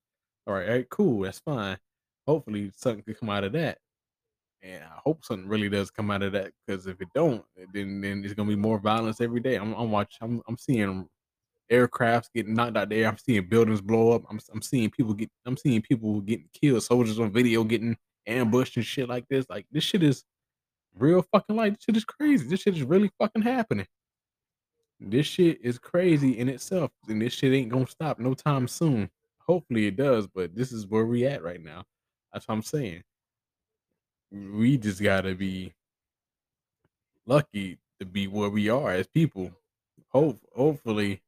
All right, cool, that's fine. Hopefully something could come out of that. And I hope something really does come out of that, because if it don't, then it's gonna be more violence every day. I'm seeing aircrafts getting knocked out there. I'm seeing buildings blow up. I'm seeing people getting killed. Soldiers on video getting ambushed and shit like this. Like, this shit is real fucking life. This shit is crazy. This shit is really fucking happening. This shit is crazy in itself, and this shit ain't gonna stop no time soon. Hopefully it does, but this is where we at right now. That's what I'm saying. We just gotta be lucky to be where we are as people. Hopefully,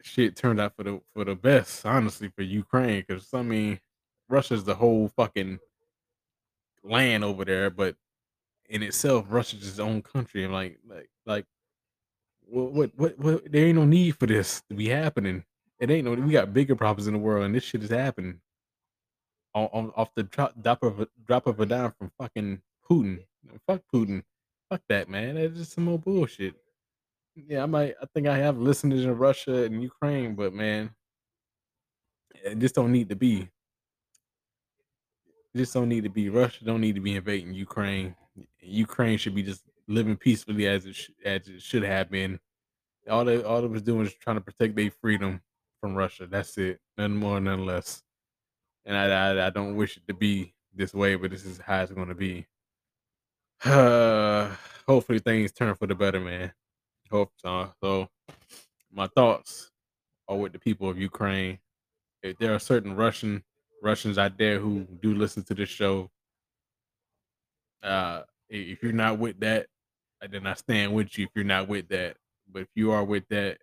shit turned out for the best. Honestly, for Ukraine, because I mean, Russia's the whole fucking land over there, but in itself, Russia's its own country. And like, what? There ain't no need for this to be happening. It ain't no. We got bigger problems in the world, and this shit is happening. Off the drop of a dime from fucking Putin. Fuck Putin. Fuck that, man. That's just some more bullshit. Yeah, I think I have listeners in Russia and Ukraine, but man, it just don't need to be. just don't need to be Russia. Don't need to be invading Ukraine. Ukraine should be just living peacefully as it should have been. All they was doing is trying to protect their freedom from Russia. That's it. Nothing more, nothing less. And I don't wish it to be this way, but this is how it's going to be. Hopefully things turn for the better, man. Hope so. So my thoughts are with the people of Ukraine. If there are certain Russians out there who do listen to this show, if you're not with that, then I stand with you. If you're not with that, but if you are with that,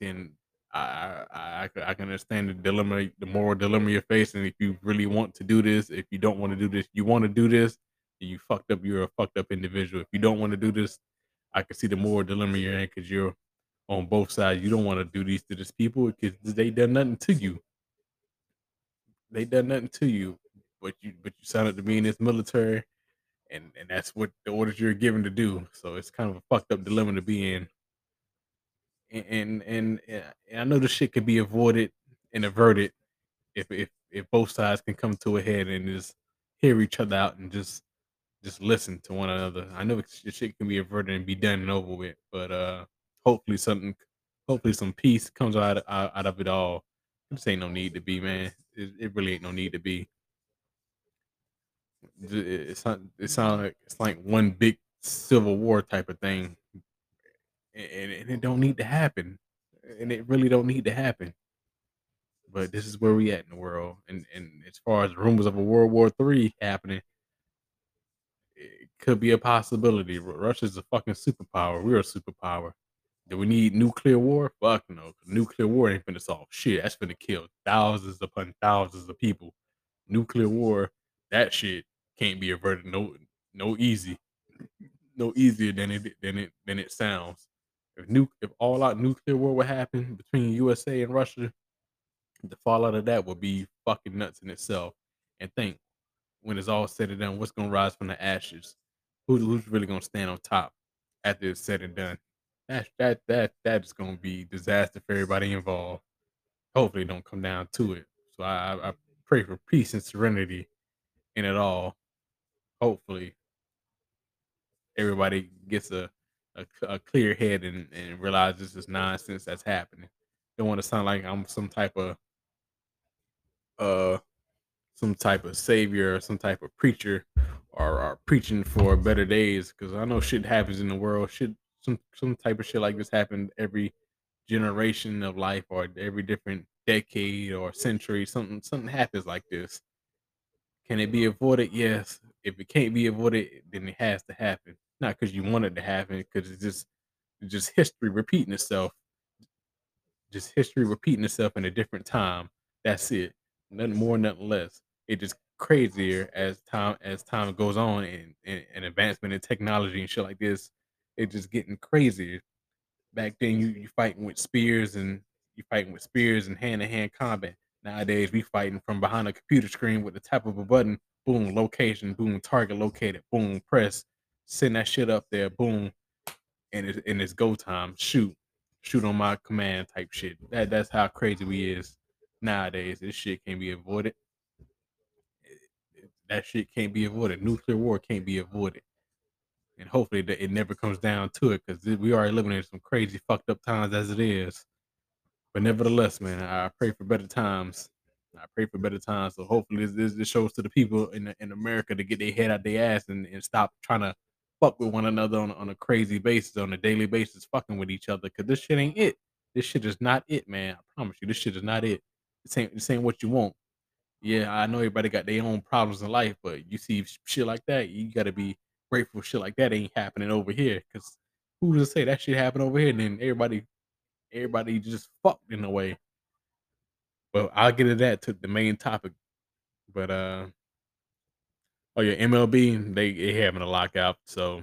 then I can understand the dilemma, the moral dilemma you're facing. If you really want to do this, if you don't want to do this, you want to do this, then you fucked up. You're a fucked up individual. If you don't want to do this, I can see the moral dilemma you're in, because you're on both sides. You don't want to do these to these people because they done nothing to you. They done nothing to you, but you signed up to be in this military, and that's what the orders you're given to do. So it's kind of a fucked up dilemma to be in. And I know this shit could be avoided and averted if both sides can come to a head and just hear each other out and just listen to one another. I know this shit can be averted and be done and over with, but hopefully some peace comes out of it all. This ain't no need to be, man. It really ain't no need to be. It sounds like one big civil war type of thing, and it don't need to happen, and it really don't need to happen. But this is where we at in the world, and as far as rumors of a World War III happening, it could be a possibility. Russia's a fucking superpower. We're a superpower. Do we need nuclear war? Fuck no. Nuclear war ain't finna solve shit. That's finna kill thousands upon thousands of people. Nuclear war, that shit can't be averted. No easier than it sounds. If all out nuclear war would happen between USA and Russia, the fallout of that would be fucking nuts in itself. And think, when it's all said and done, what's gonna rise from the ashes? Who's really gonna stand on top after it's said and done? That is gonna be disaster for everybody involved. Hopefully it don't come down to it. So I pray for peace and serenity in it all. Hopefully everybody gets a clear head and realizes this is nonsense that's happening. Don't want to sound like I'm some type of savior or some type of preacher or preaching for better days, because I know shit happens in the world. Some type of shit like this happened every generation of life, or every different decade or century. Something happens like this. Can it be avoided? Yes. If it can't be avoided, then it has to happen. Not because you want it to happen, because it's just history repeating itself. Just history repeating itself in a different time. That's it. Nothing more, nothing less. It just crazier as time goes on, and advancement in technology and shit like this. It's just getting crazier. Back then, you fighting with spears and hand-to-hand combat. Nowadays, we fighting from behind a computer screen with the tap of a button. Boom, location. Boom, target located. Boom, press. Send that shit up there. Boom, and it's go time. Shoot on my command type shit. That's how crazy we is nowadays. This shit can't be avoided. That shit can't be avoided. Nuclear war can't be avoided. And hopefully it never comes down to it, because we already living in some crazy fucked up times as it is. But nevertheless, man, I pray for better times. I pray for better times. So hopefully this shows to the people in America to get their head out their ass and stop trying to fuck with one another on a crazy basis, on a daily basis, fucking with each other. Because this shit ain't it. This shit is not it, man. I promise you, this shit is not it. This ain't what you want. Yeah, I know everybody got their own problems in life, but you see shit like that, you got to be grateful shit like that ain't happening over here, because who's to say that shit happened over here and then everybody just fucked in a way. But I'll get to that, to the main topic. But MLB, they having a lockout, so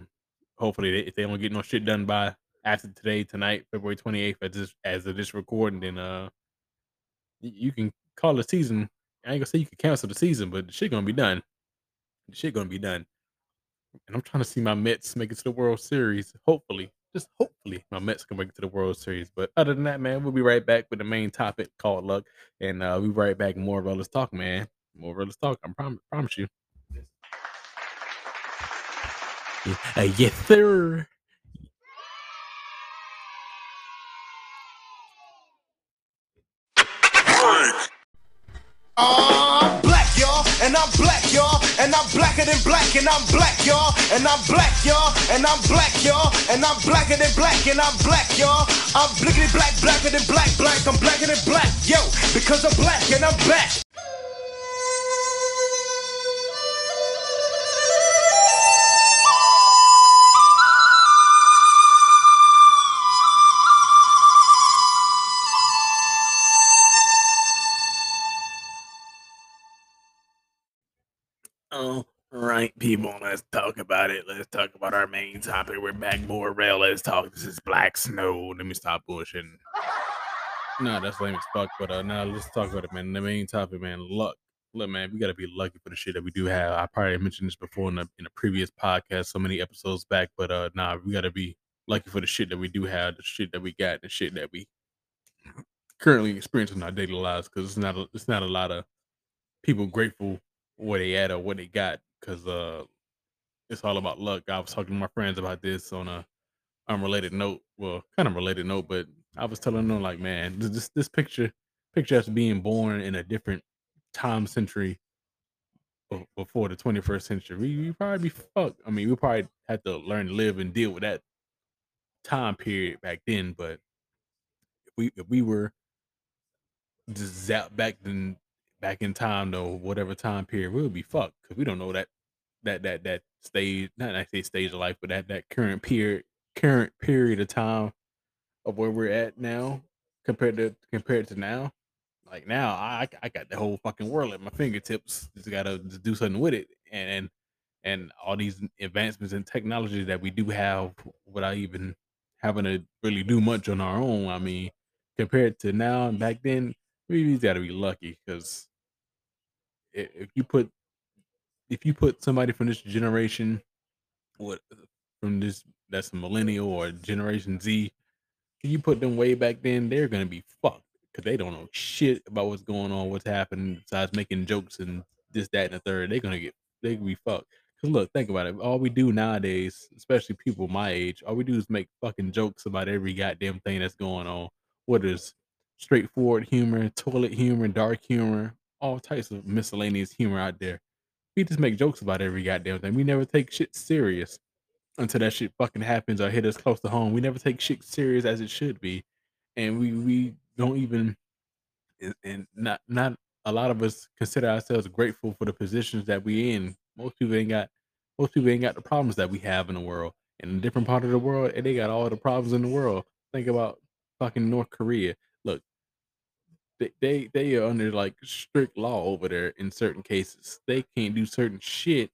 hopefully if they don't get no shit done by after tonight, February 28th, as of this recording, then you can call the season. I ain't gonna say you can cancel the season, but the shit gonna be done. And I'm trying to see my Mets make it to the World Series. Hopefully, just hopefully, my Mets can make it to the World Series. But other than that, man, we'll be right back with the main topic called luck. And we'll be right back with more of REL IS TALK, man. More Real Is Talk. I promise you. Yes, sir. I'm black, y'all, and I'm black, y'all, and I'm blacker than black, and I'm black, y'all, and I'm black, y'all, and I'm black, y'all, and I'm blacker than black, and I'm black, y'all. I'm blickety black, blacker than black, black, I'm blacker than black, yo, because I'm black and I'm black. People, let's talk about it. Let's talk about our main topic. We're back, more rail. Let's talk. This is Black Snow. Let me stop bullshitting. Nah, that's lame as fuck. But now let's talk about it, man. The main topic, man. Luck. Look, man, we gotta be lucky for the shit that we do have. I probably mentioned this before in a previous podcast, so many episodes back. But nah, we gotta be lucky for the shit that we do have, the shit that we got, the shit that we currently experience in our daily lives. Because it's not a lot of people grateful where they at or what they got. Because it's all about luck. I was talking to my friends about this on a unrelated note. Well, kind of related note, but I was telling them, like, man, this picture of being born in a different time century before the 21st century. We probably be fucked. I mean, we probably had to learn to live and deal with that time period back then. But if we were just zapped back in time, though, whatever time period, we'll be fucked, because we don't know that stage, not I say stage of life, but that current period of time of where we're at now compared to now. Like now, I got the whole fucking world at my fingertips. Just gotta do something with it, and all these advancements in technology that we do have without even having to really do much on our own. I mean, compared to now and back then, we gotta be lucky, because if you put somebody from this generation, that's a millennial or Generation Z, if you put them way back then, they're gonna be fucked, because they don't know shit about what's going on, what's happening, besides making jokes and this, that, and the third. They gonna be fucked. Cause look, think about it. All we do nowadays, especially people my age, all we do is make fucking jokes about every goddamn thing that's going on. What is straightforward humor, toilet humor, dark humor, all types of miscellaneous humor out there. We just make jokes about every goddamn thing. We never take shit serious until that shit fucking happens or hit us close to home. We never take shit serious as it should be, and we don't even, and not a lot of us consider ourselves grateful for the positions that we in. Most people ain't got the problems that we have in the world. In a different part of the world, and they got all the problems in the world. Think about fucking North Korea. They are under like strict law over there in certain cases. They can't do certain shit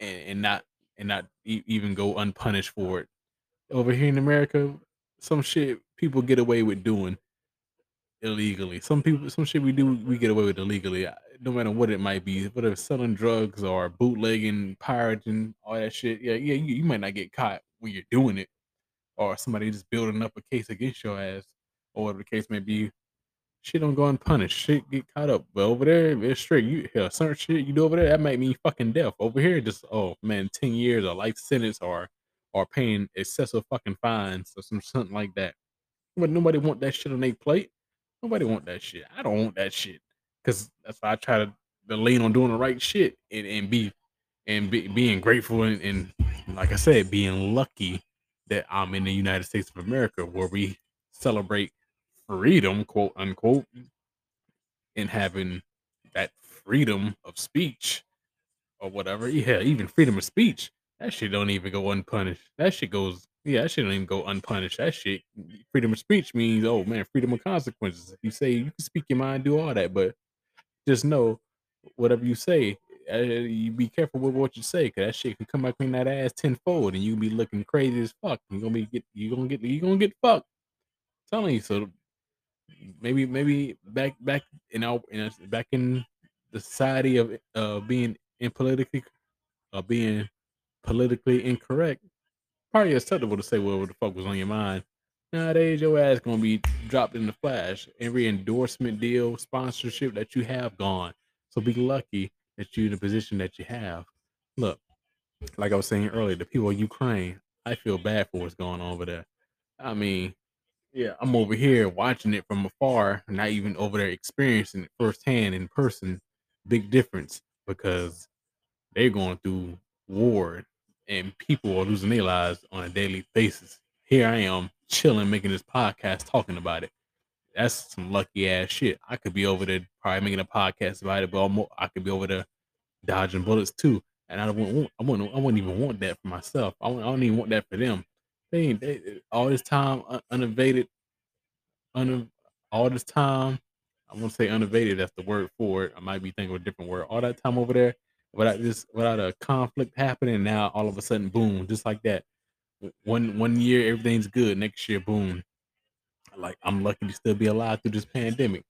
and not even go unpunished for it. Over here in America, some shit people get away with doing illegally. Some shit we get away with illegally, no matter what it might be. Whether it's selling drugs or bootlegging, pirating, all that shit. Yeah, you might not get caught when you're doing it, or somebody just building up a case against your ass, or whatever the case may be. Shit don't go unpunished. Shit get caught up. But over there, it's straight. You hell, certain shit you do over there, that might mean fucking death. Over here, just, oh man, 10 years or life sentence or paying excessive fucking fines or something like that. But nobody want that shit on their plate. Nobody want that shit. I don't want that shit. Cause that's why I try to lean on doing the right shit and being grateful and like I said, being lucky that I'm in the United States of America, where we celebrate freedom, quote unquote, and having that freedom of speech or whatever. Yeah, even freedom of speech, that shit don't even go unpunished. That shit don't even go unpunished. That shit, freedom of speech means, oh man, freedom of consequences. If you say, you can speak your mind, do all that, but just know whatever you say, you be careful with what you say, because that shit can come back in that ass tenfold, and you be looking crazy as fuck. You're gonna get fucked. I'm telling you. So maybe back in the society of being politically incorrect, probably acceptable to say whatever the fuck was on your mind. Nowadays, your ass gonna be dropped in the flash. Every endorsement deal, sponsorship that you have, gone. So be lucky that you're in the position that you have. Look, like I was saying earlier, the people of Ukraine, I feel bad for what's going on over there. I mean, yeah, I'm over here watching it from afar, not even over there experiencing it firsthand in person. Big difference, because they're going through war and people are losing their lives on a daily basis. Here I am chilling, making this podcast, talking about it. That's some lucky ass shit. I could be over there probably making a podcast about it, but I could be over there dodging bullets too. And I wouldn't even want that for myself. I don't even want that for them. They all this time uninvaded. All this time, I won't say uninvaded. That's the word for it. I might be thinking of a different word. All that time over there, without a conflict happening. Now all of a sudden, boom, just like that. One year everything's good. Next year, boom. Like, I'm lucky to still be alive through this pandemic.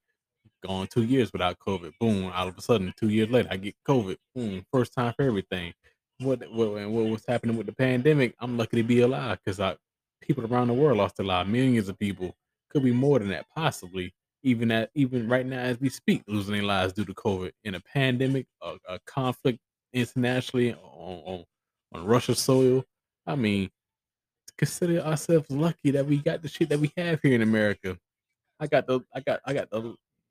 Gone 2 years without COVID. Boom! All of a sudden, 2 years later, I get COVID. Boom! First time for everything. What was happening with the pandemic? I'm lucky to be alive, because people around the world lost their lives. Millions of people, could be more than that, possibly. Even right now as we speak, losing their lives due to COVID in a pandemic, a conflict internationally on Russia's soil. I mean, consider ourselves lucky that we got the shit that we have here in America. I got the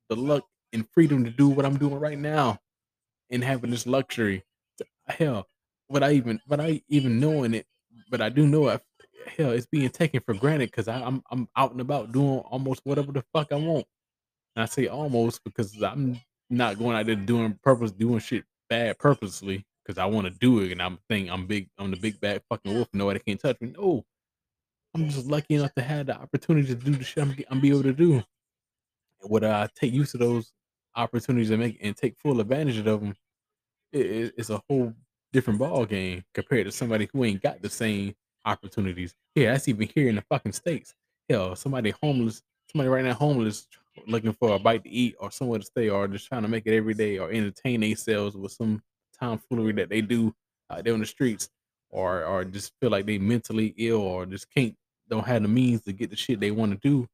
luck and freedom to do what I'm doing right now, and having this luxury. Hell, without even knowing it, but I do know it. Hell, it's being taken for granted, because I'm out and about doing almost whatever the fuck I want. And I say almost because I'm not going out there doing shit bad purposely because I want to do it, and I'm the big bad fucking wolf. Nobody can't touch me. No, I'm just lucky enough to have the opportunity to do the shit I'm be able to do. Whether I take use of those opportunities and take full advantage of them, it's a whole different ball game compared to somebody who ain't got the same opportunities. Yeah, that's even here in the fucking States. Hell, somebody right now homeless, looking for a bite to eat or somewhere to stay, or just trying to make it every day, or entertain themselves with some tomfoolery that they do out there on the streets, or just feel like they mentally ill, or just don't have the means to get the shit they want to do.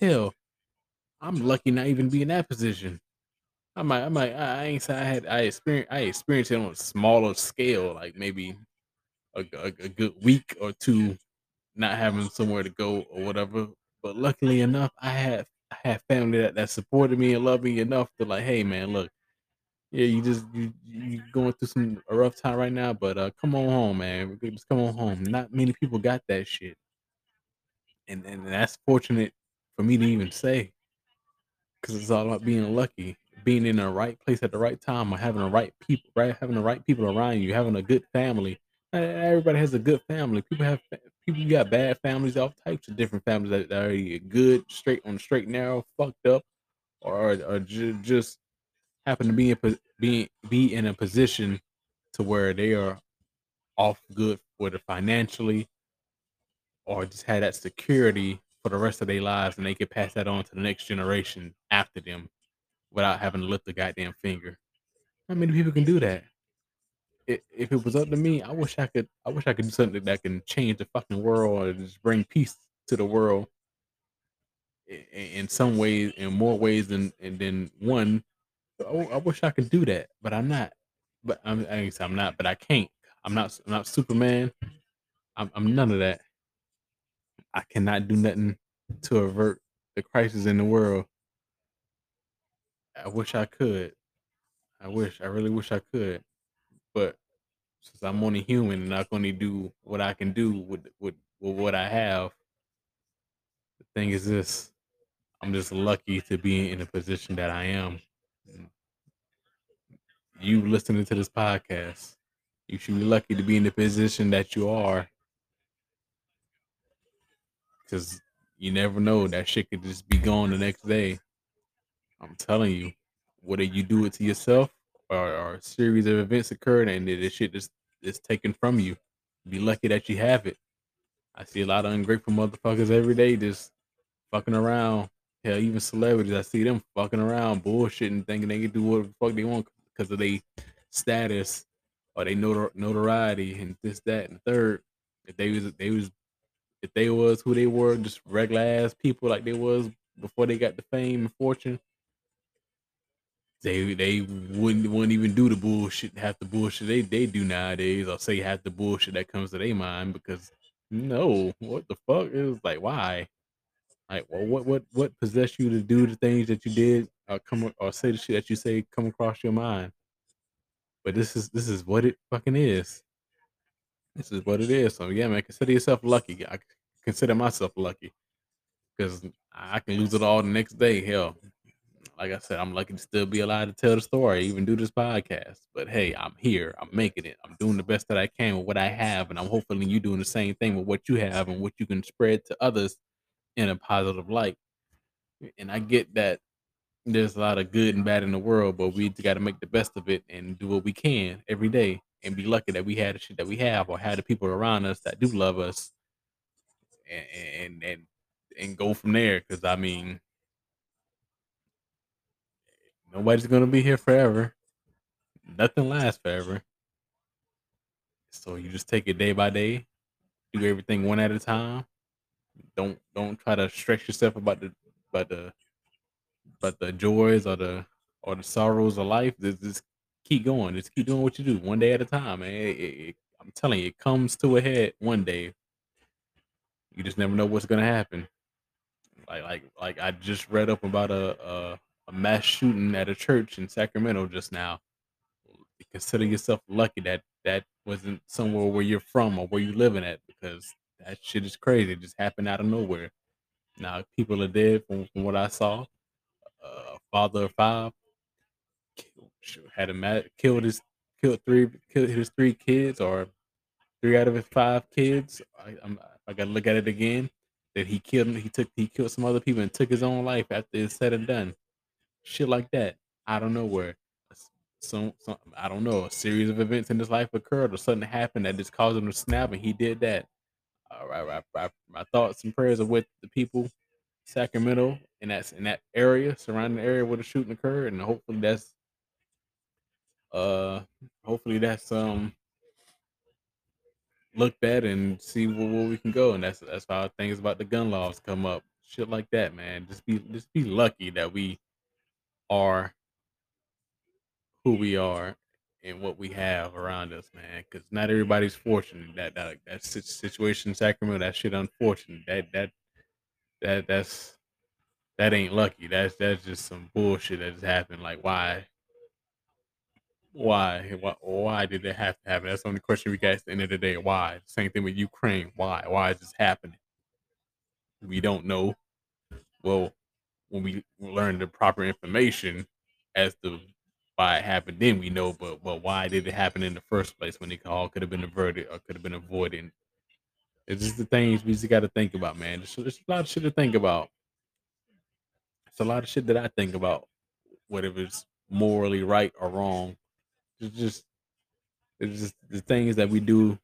Hell, I'm lucky not even be in that position. I ain't say I experienced it on a smaller scale, like maybe a good week or two, not having somewhere to go or whatever. But luckily enough, I had family that supported me and loved me enough to like, hey man, look, yeah, you going through a rough time right now, but come on home, man. Just come on home. Not many people got that shit, and that's fortunate for me to even say. Because it's all about being lucky, being in the right place at the right time, or having the right people around you, having a good family. Not everybody has a good family. You got bad families, all types of different families that are either good, straight on the straight and narrow, fucked up, or just happen to be in a position to where they are off good, whether financially, or just have that security for the rest of their lives, and they can pass that on to the next generation after them without having to lift a goddamn finger. How many people can do that? If it was up to me, I wish I could do something that can change the fucking world, or just bring peace to the world in some ways, in more ways than one. I wish I could do that, but I'm not. But I'm not. But I can't. I'm not Superman. I'm none of that. I cannot do nothing to avert the crisis in the world. I wish I could. I really wish I could. But since I'm only human and I can only do what I can do with what I have, the thing is this: I'm just lucky to be in a position that I am. You listening to this podcast, you should be lucky to be in the position that you are. Because you never know, that shit could just be gone the next day. I'm telling you, whether you do it to yourself, or a series of events occurred and this shit just is taken from you. Be lucky that you have it. I see a lot of ungrateful motherfuckers every day just fucking around. Hell, even celebrities, I see them fucking around, bullshitting, thinking they can do whatever the fuck they want because of their status or their notoriety and this, that, and the third. If they was who they were, just regular ass people like they was before they got the fame and fortune, They wouldn't even do the bullshit, half the bullshit they do nowadays. I'll say half the bullshit that comes to their mind because no, what the fuck is like why? Like, well, what possessed you to do the things that you did or come or say the shit that you say come across your mind? But this is what it fucking is. This is what it is. So yeah, man, consider yourself lucky. I consider myself lucky because I can lose it all the next day. Hell, like I said, I'm lucky to still be alive to tell the story, even do this podcast. But hey, I'm here. I'm making it. I'm doing the best that I can with what I have. And I'm hopefully you doing the same thing with what you have and what you can spread to others in a positive light. And I get that there's a lot of good and bad in the world, but we got to make the best of it and do what we can every day and be lucky that we had the shit that we have or had the people around us that do love us and go from there. Because, I mean, nobody's going to be here forever. Nothing lasts forever. So you just take it day by day. Do everything one at a time. Don't try to stretch yourself about the joys or the sorrows of life. Just keep going. Just keep doing what you do one day at a time, man. I'm telling you, it comes to a head one day. You just never know what's going to happen. Like I just read up about a mass shooting at a church in Sacramento just now. Consider yourself lucky that wasn't somewhere where you're from or where you're living at, because that shit is crazy. It just happened out of nowhere. Now people are dead from what I saw. Father of five killed his three kids, or three out of his five kids. I gotta look at it again. That he killed him. He killed some other people and took his own life after it's said and done. Shit like that out of nowhere. Some I don't know. A series of events in his life occurred, or something happened that just caused him to snap, and he did that. All right, my thoughts and prayers are with the people, Sacramento, and that's in that area, surrounding the area where the shooting occurred, and hopefully that's looked at and see where we can go, and that's how things about the gun laws come up, shit like that, man. Just be lucky that we are who we are and what we have around us, man, because not everybody's fortunate. That situation in Sacramento, that shit unfortunate. That ain't lucky. That's just some bullshit that just happened. Like why did it have to happen? That's the only question we got at the end of the day. Why? Same thing with Ukraine. Why is this happening? We don't know. Well, when we learn the proper information as to why it happened, then we know, but why did it happen in the first place when it all could have been averted or could have been avoided? It's just the things we just got to think about, man. There's a lot of shit to think about. It's a lot of shit that I think about, whether it's morally right or wrong. It's just the things that we do,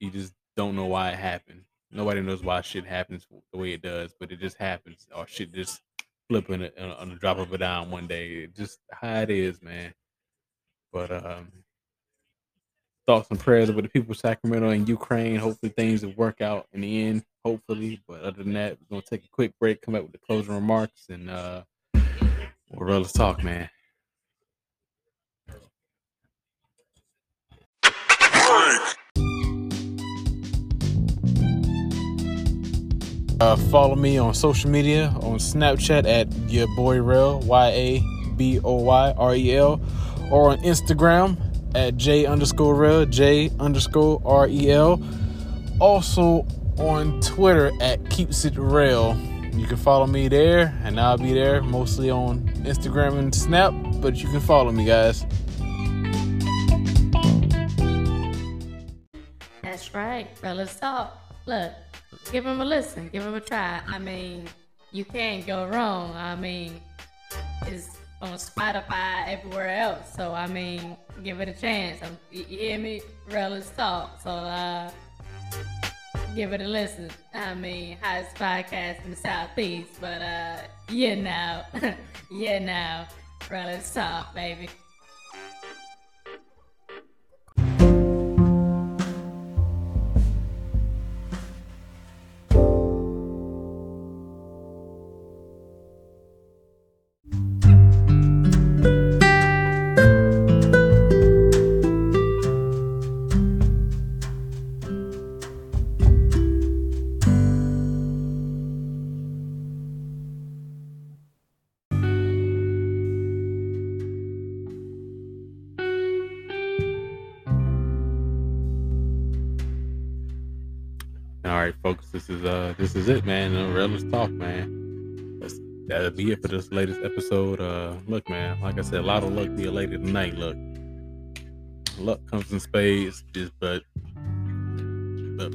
you just don't know why it happened. Nobody knows why shit happens the way it does, but it just happens, or shit just flipping it on the drop of a dime one day. It's just how it is, man. But thoughts and prayers over the people of Sacramento and Ukraine. Hopefully things will work out in the end. Hopefully. But other than that, we're gonna take a quick break, come back with the closing remarks, and we'll let's talk, man. Follow me on social media, on Snapchat at your boy Rel, YABOYREL, or on Instagram at J_Rel, J_REL. Also on Twitter at KeepsItRel. You can follow me there, and I'll be there mostly on Instagram and Snap, but you can follow me, guys. That's right, Rel is Talk. Look. Give him a listen. Give him a try. I mean, you can't go wrong. I mean, it's on Spotify, everywhere else. So, I mean, give it a chance. You hear me? Rel is Talk. So, give it a listen. I mean, hottest podcast in the Southeast. But, you know, Rel is Talk, baby. Alright folks, this is it, man. Rel Is Talk, man. That'll be it for this latest episode. Look, man, like I said, a lot of luck to you later tonight. Luck comes in spades, just but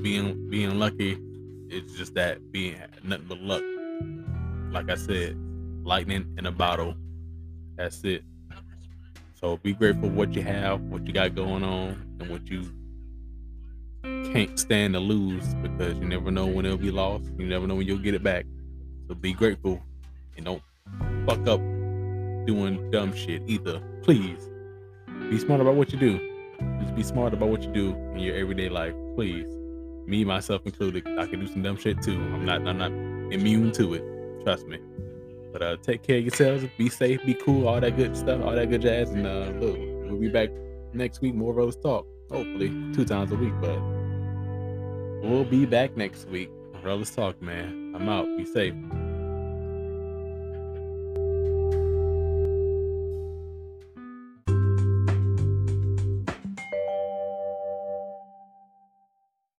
being lucky, it's just that being nothing but luck. Like I said, lightning in a bottle. That's it. So be grateful for what you have, what you got going on, and what you can't stand to lose, because you never know when it'll be lost. You never know when you'll get it back. So be grateful and don't fuck up doing dumb shit either. Please be smart about what you do. Just be smart about what you do in your everyday life, please. Me, myself included, I can do some dumb shit too. I'm not immune to it. Trust me. But take care of yourselves. Be safe. Be cool. All that good stuff. All that good jazz. And look, we'll be back next week. More Rel Is Talk. Hopefully, 2 times a week. But we'll be back next week. Rel Is Talk, man. I'm out. Be safe.